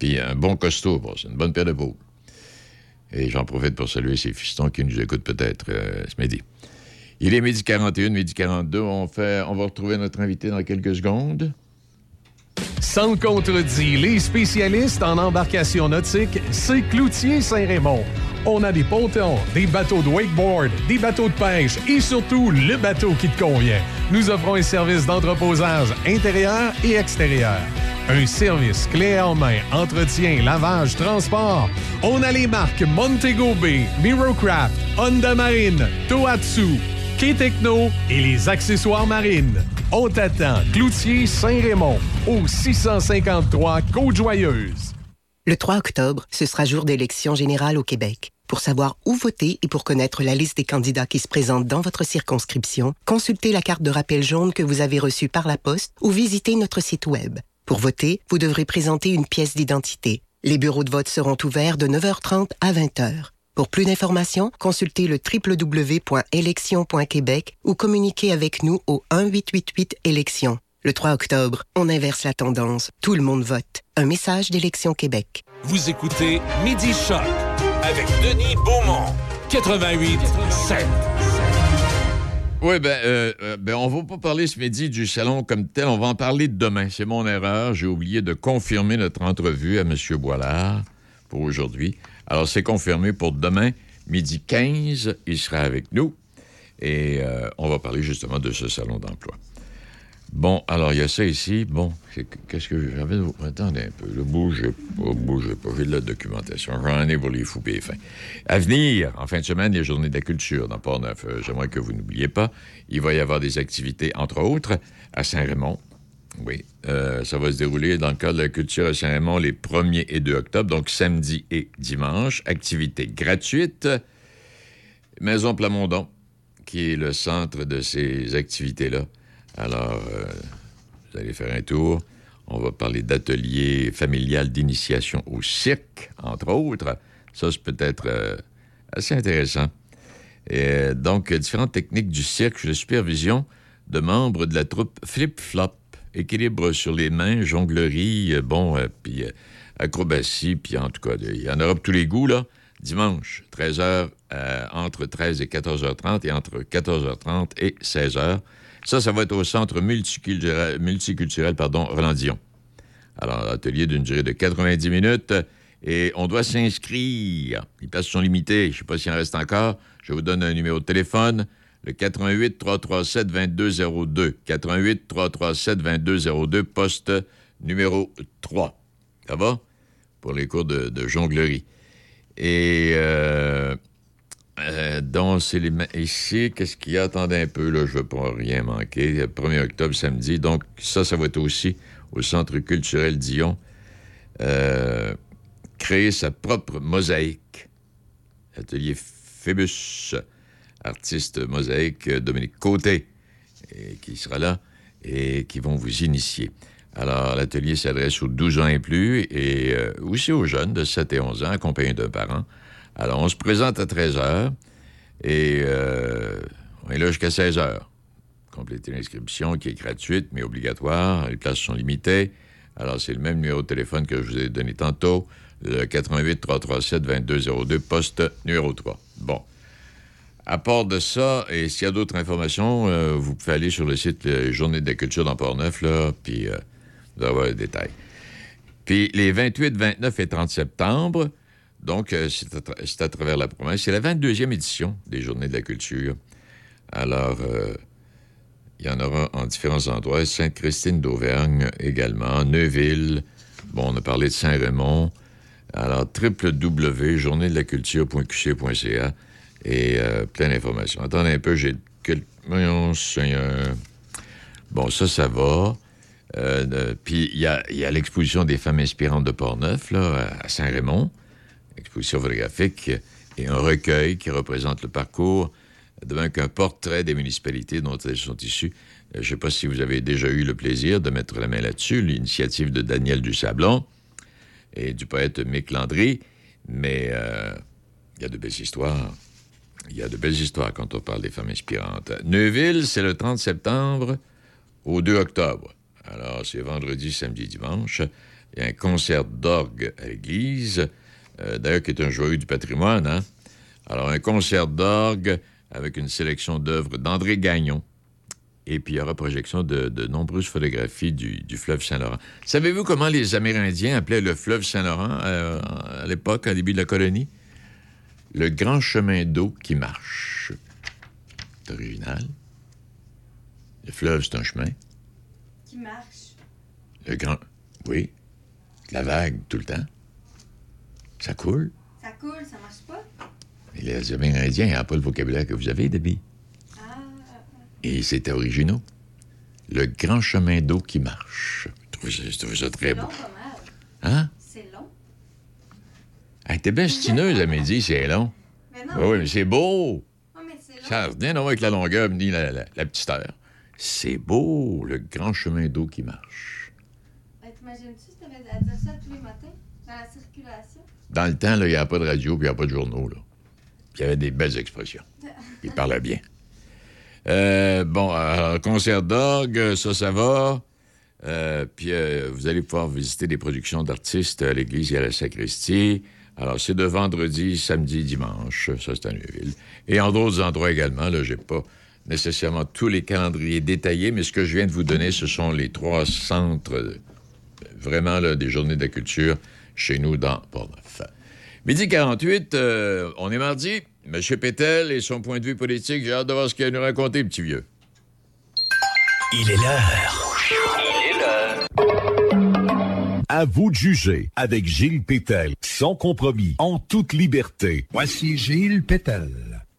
puis un bon costaud, bon, c'est une bonne paire de boules. Et j'en profite pour saluer ces fistons qui nous écoutent peut-être euh, ce midi. Il est midi quarante et un, midi quarante-deux. On, fait, on va retrouver notre invité dans quelques secondes. Sans contredit, les spécialistes en embarcation nautique, c'est Cloutier Saint-Raymond. On a des pontons, des bateaux de wakeboard, des bateaux de pêche et surtout le bateau qui te convient. Nous offrons un service d'entreposage intérieur et extérieur. Un service clé en main, entretien, lavage, transport. On a les marques Montego Bay, Mirocraft, Honda Marine, Tohatsu, K-Techno et les accessoires marines. On t'attend, Cloutier Saint-Raymond, au six cent cinquante-trois Côte-Joyeuse. Le trois octobre, ce sera jour d'élection générale au Québec. Pour savoir où voter et pour connaître la liste des candidats qui se présentent dans votre circonscription, consultez la carte de rappel jaune que vous avez reçue par la poste ou visitez notre site Web. Pour voter, vous devrez présenter une pièce d'identité. Les bureaux de vote seront ouverts de neuf heures trente à vingt heures. Pour plus d'informations, consultez le w w w point élections point québec ou communiquez avec nous au un huit huit huit élections. Le trois octobre, on inverse la tendance. Tout le monde vote. Un message d'Élections Québec. Vous écoutez Midi Choc avec Denis Beaumont, quatre-vingt-huit sept. Oui, bien, euh, ben on ne va pas parler ce midi du salon comme tel. On va en parler demain. C'est mon erreur. J'ai oublié de confirmer notre entrevue à M. Boilard pour aujourd'hui. Alors, c'est confirmé pour demain, midi quinze. Il sera avec nous et euh, on va parler justement de ce salon d'emploi. Bon, alors, il y a ça ici. Bon, c'est, qu'est-ce que j'avais de vous... Attendez un peu. Le bougez pas, bougez pas. J'ai de la documentation. J'en ai pour les fous et les fins. À venir, en fin de semaine, les Journées de la culture dans Portneuf. Euh, j'aimerais que vous n'oubliez pas. Il va y avoir des activités, entre autres, à Saint-Raymond. Oui, euh, ça va se dérouler dans le cadre de la culture à Saint-Raymond les premier et deux octobre, donc samedi et dimanche. Activité gratuite. Maison Plamondon, qui est le centre de ces activités-là. Alors, euh, vous allez faire un tour. On va parler d'ateliers familial d'initiation au cirque, entre autres. Ça, c'est peut-être euh, assez intéressant. Et, donc, différentes techniques du cirque, de supervision de membres de la troupe Flip-Flop. Équilibre sur les mains, jonglerie, euh, bon, euh, puis euh, acrobatie, puis en tout cas, il y en aura pour tous les goûts, là. Dimanche, treize heures, euh, entre treize et quatorze heures trente, et entre quatorze heures trente et seize heures. Ça, ça va être au Centre multiculturel, multiculturel pardon, Roland Dion. Alors, atelier d'une durée de quatre-vingt-dix minutes, et on doit s'inscrire. Les places sont limitées, je ne sais pas s'il en reste encore. Je vous donne un numéro de téléphone. Le quatre un huit trois trois sept deux deux zéro deux, quatre un huit trois trois sept deux deux zéro deux, poste numéro trois. Ça va? Pour les cours de, de jonglerie. Et euh, euh, donc, c'est les, ici, qu'est-ce qu'il y a? Attendez un peu, là, je ne veux pas rien manquer. Le premier octobre, samedi. Donc, ça, ça va être aussi au Centre culturel Dion. Euh, créer sa propre mosaïque. L'atelier Phébus, artiste mosaïque Dominique Côté, et qui sera là et qui vont vous initier. Alors, l'atelier s'adresse aux douze ans et plus et euh, aussi aux jeunes de sept et onze ans, accompagnés d'un parent. Alors, on se présente à treize heures et euh, on est là jusqu'à seize heures. Complétez l'inscription qui est gratuite, mais obligatoire. Les places sont limitées. Alors, c'est le même numéro de téléphone que je vous ai donné tantôt, le huit huit trois trois sept deux deux zéro deux, poste numéro trois. Bon. À part de ça, et s'il y a d'autres informations, euh, vous pouvez aller sur le site euh, Journée de la culture dans Portneuf, là, puis euh, vous allez avoir les détails. Puis les vingt-huit, vingt-neuf et trente septembre, donc euh, c'est, à tra- c'est à travers la province, c'est la vingt-deuxième édition des Journées de la culture. Alors, euh, il y en aura en différents endroits, Sainte-Christine d'Auvergne également, Neuville, bon, on a parlé de Saint-Raymond, alors double vé double vé double vé point journée de la culture point q c point c a. Et euh, plein d'informations. Attendez un peu, j'ai quelques... Bon, ça, ça va. Euh, euh, puis, il y a, y a l'exposition des femmes inspirantes de Portneuf, là, à Saint-Raymond. Exposition photographique et un recueil qui représente le parcours de même qu'un portrait des municipalités dont elles sont issues. Euh, je ne sais pas si vous avez déjà eu le plaisir de mettre la main là-dessus, l'initiative de Daniel Dussablon et du poète Mick Landry. Mais il euh, y a de belles histoires. Il y a de belles histoires quand on parle des femmes inspirantes. Neuville, c'est le trente septembre au deux octobre. Alors, c'est vendredi, samedi, dimanche. Il y a un concert d'orgue à l'église, euh, d'ailleurs qui est un joyeux du patrimoine. Hein? Alors, un concert d'orgue avec une sélection d'œuvres d'André Gagnon. Et puis, il y aura projection de, de nombreuses photographies du, du fleuve Saint-Laurent. Savez-vous comment les Amérindiens appelaient le fleuve Saint-Laurent euh, à l'époque, au début de la colonie? Le grand chemin d'eau qui marche. C'est original. Le fleuve, c'est un chemin. Qui marche. Le grand... Oui. La vague, tout le temps. Ça coule. Ça coule, ça marche pas. Mais les Amérindiens n'ont pas le vocabulaire que vous avez, Debbie. Ah. Et c'était original. Le grand chemin d'eau qui marche. Je trouve ça, je trouve ça très beau. C'est long, pas mal. Hein? C'est long. Elle était bien stineuse, elle m'a dit, c'est long. Mais non. Oui, mais... mais c'est beau. Non, mais c'est long. Ça n'a rien à voir avec la longueur ni la, la, la petite heure. C'est beau, le grand chemin d'eau qui marche. Ben, t'imagines-tu si t'avais à dire ça tous les matins, dans la circulation? Dans le temps, il n'y avait pas de radio, puis il n'y avait pas de journaux. Il y avait des belles expressions. Il parlait bien. Euh, bon, alors, concert d'orgue, ça, ça va. Euh, puis euh, vous allez pouvoir visiter des productions d'artistes à l'église et à la sacristie. Alors, c'est de vendredi, samedi, dimanche. Ça, c'est à Neuville. Et en d'autres endroits également. Là, j'ai pas nécessairement tous les calendriers détaillés, mais ce que je viens de vous donner, ce sont les trois centres, vraiment, là, des Journées de la culture chez nous dans Portneuf. midi quarante-huit, euh, on est mardi. M. Pétel et son point de vue politique, j'ai hâte de voir ce qu'il a nous raconter, petit vieux. Il est l'heure. Il est l'heure. À vous de juger avec Gilles Pétel. Sans compromis, en toute liberté. Voici Gilles Pétel.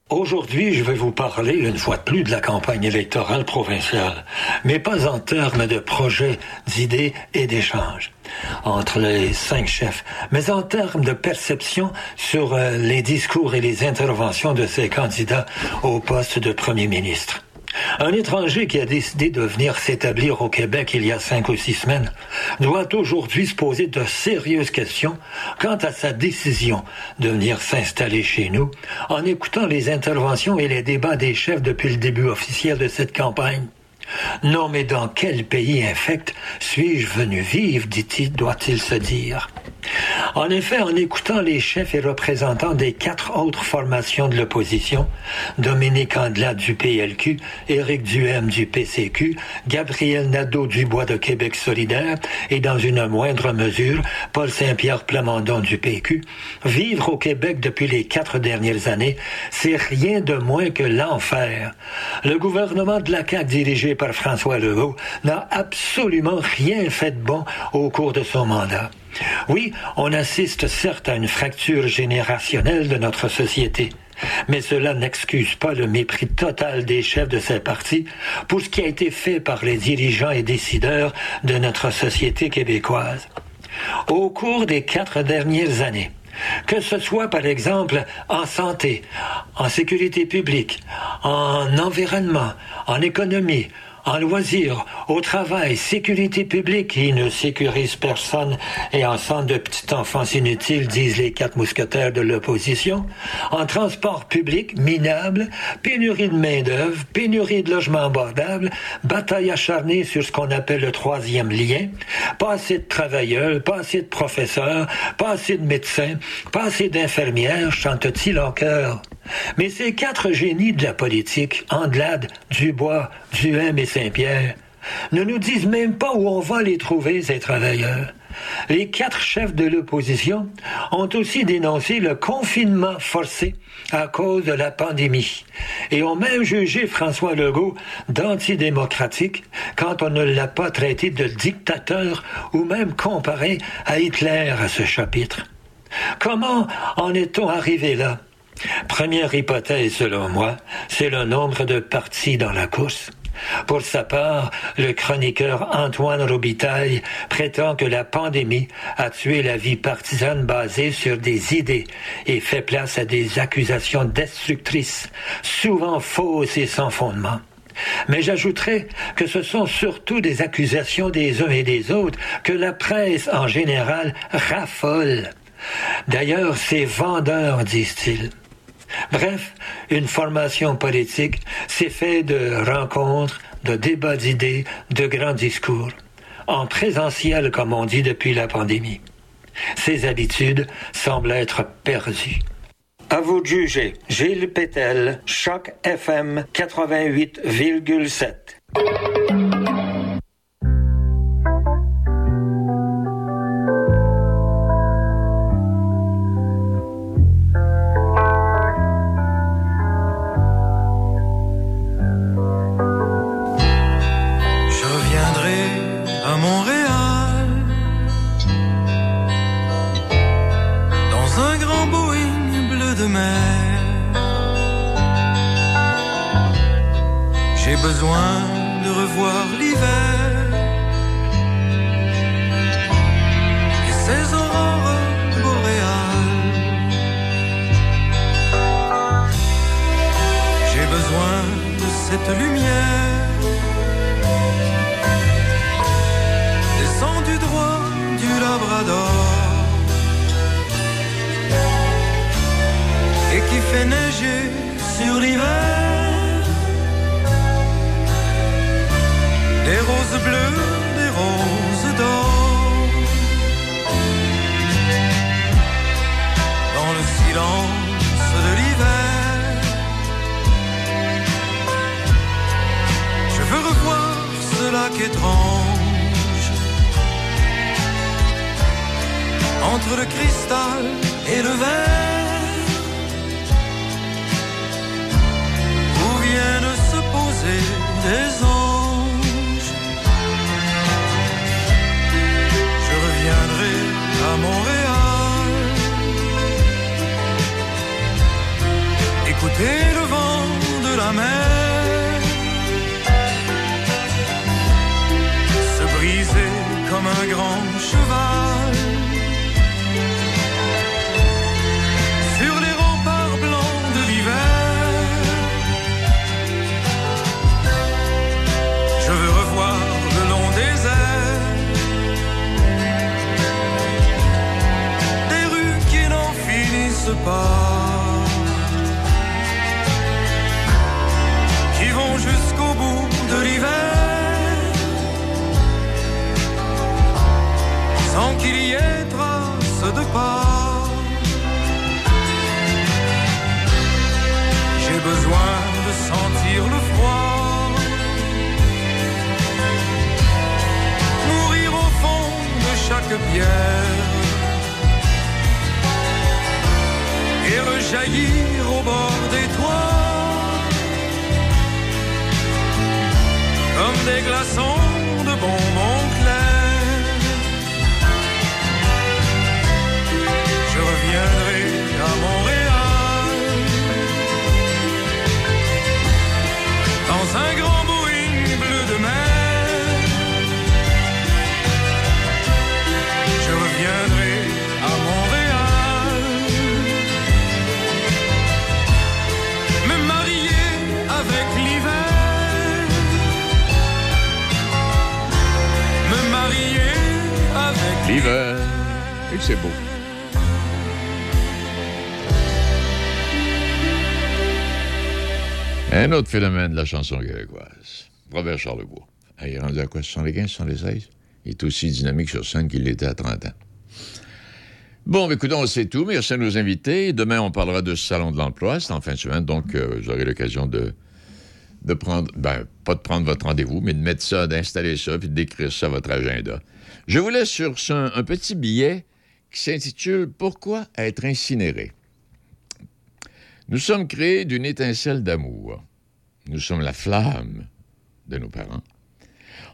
Aujourd'hui, je vais vous parler une fois de plus de la campagne électorale provinciale, mais pas en termes de projets, d'idées et d'échanges entre les cinq chefs, mais en termes de perception sur euh, les discours et les interventions de ces candidats au poste de premier ministre. Un étranger qui a décidé de venir s'établir au Québec il y a cinq ou six semaines doit aujourd'hui se poser de sérieuses questions quant à sa décision de venir s'installer chez nous en écoutant les interventions et les débats des chefs depuis le début officiel de cette campagne. Non, mais dans quel pays infect suis-je venu vivre, dit-il, doit-il se dire. En effet, en écoutant les chefs et représentants des quatre autres formations de l'opposition, Dominique Andelade du P L Q, Éric Duhaime du P C Q, Gabriel Nadeau-Dubois de Québec solidaire et, dans une moindre mesure, Paul Saint-Pierre Plamondon du P Q, vivre au Québec depuis les quatre dernières années, c'est rien de moins que l'enfer. Le gouvernement de la C A Q dirigé par François Legault n'a absolument rien fait de bon au cours de son mandat. Oui, on assiste certes à une fracture générationnelle de notre société, mais cela n'excuse pas le mépris total des chefs de ces partis pour ce qui a été fait par les dirigeants et décideurs de notre société québécoise. au cours des quatre dernières années. Que ce soit, par exemple, en santé, en sécurité publique, en environnement, en économie, en loisirs, au travail, sécurité publique qui ne sécurise personne et en centre de petite enfance inutile, disent les quatre mousquetaires de l'opposition, en transport public minable, pénurie de main-d'œuvre, pénurie de logements abordables, bataille acharnée sur ce qu'on appelle le troisième lien, pas assez de travailleurs, pas assez de professeurs, pas assez de médecins, pas assez d'infirmières, chante-t-il en chœur. Mais ces quatre génies de la politique, Andelade, Dubois, Duhaime et Saint-Pierre, ne nous disent même pas où on va les trouver, ces travailleurs. Les quatre chefs de l'opposition ont aussi dénoncé le confinement forcé à cause de la pandémie et ont même jugé François Legault d'antidémocratique quand on ne l'a pas traité de dictateur ou même comparé à Hitler à ce chapitre. Comment en est-on arrivé là? Première hypothèse, selon moi, c'est le nombre de partis dans la course. Pour sa part, le chroniqueur Antoine Robitaille prétend que la pandémie a tué la vie partisane basée sur des idées et fait place à des accusations destructrices, souvent fausses et sans fondement. Mais j'ajouterai que ce sont surtout des accusations des uns et des autres que la presse en général raffole. D'ailleurs, c'est vendeur, disent-ils. Bref, une formation politique, c'est fait de rencontres, de débats d'idées, de grands discours, en présentiel comme on dit depuis la pandémie. Ces habitudes semblent être perdues. À vous de juger. Gilles Pétel, Choc F M quatre-vingt-huit virgule sept. Je c'est beau. Un autre phénomène de la chanson québécoise, Robert Charlebois. Ah, il est rendu à quoi, soixante-quinze, soixante-seize? Il est aussi dynamique sur scène qu'il l'était à trente ans. Bon, écoute, on sait tout. Merci à nos invités. Demain, on parlera de ce salon de l'emploi. C'est en fin de semaine, donc euh, vous aurez l'occasion de, de prendre... Ben, pas de prendre votre rendez-vous, mais de mettre ça, d'installer ça, puis d'écrire ça à votre agenda. Je vous laisse sur un, un petit billet qui s'intitule « Pourquoi être incinéré ?» Nous sommes créés d'une étincelle d'amour. Nous sommes la flamme de nos parents.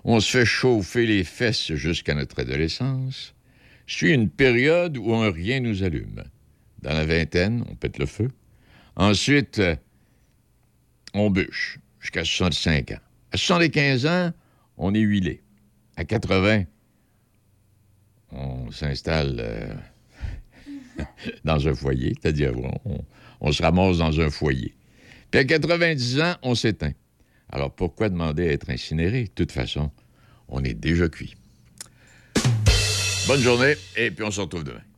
On se fait chauffer les fesses jusqu'à notre adolescence. Suit une période où un rien nous allume. Dans la vingtaine, on pète le feu. Ensuite, on bûche jusqu'à soixante-cinq ans. À soixante-quinze ans, on est huilé. À quatre-vingts, on s'installe euh, dans un foyer, c'est-à-dire on, on se ramasse dans un foyer. Puis à quatre-vingt-dix ans, on s'éteint. Alors pourquoi demander à être incinéré? De toute façon, on est déjà cuit. Bonne journée et puis on se retrouve demain.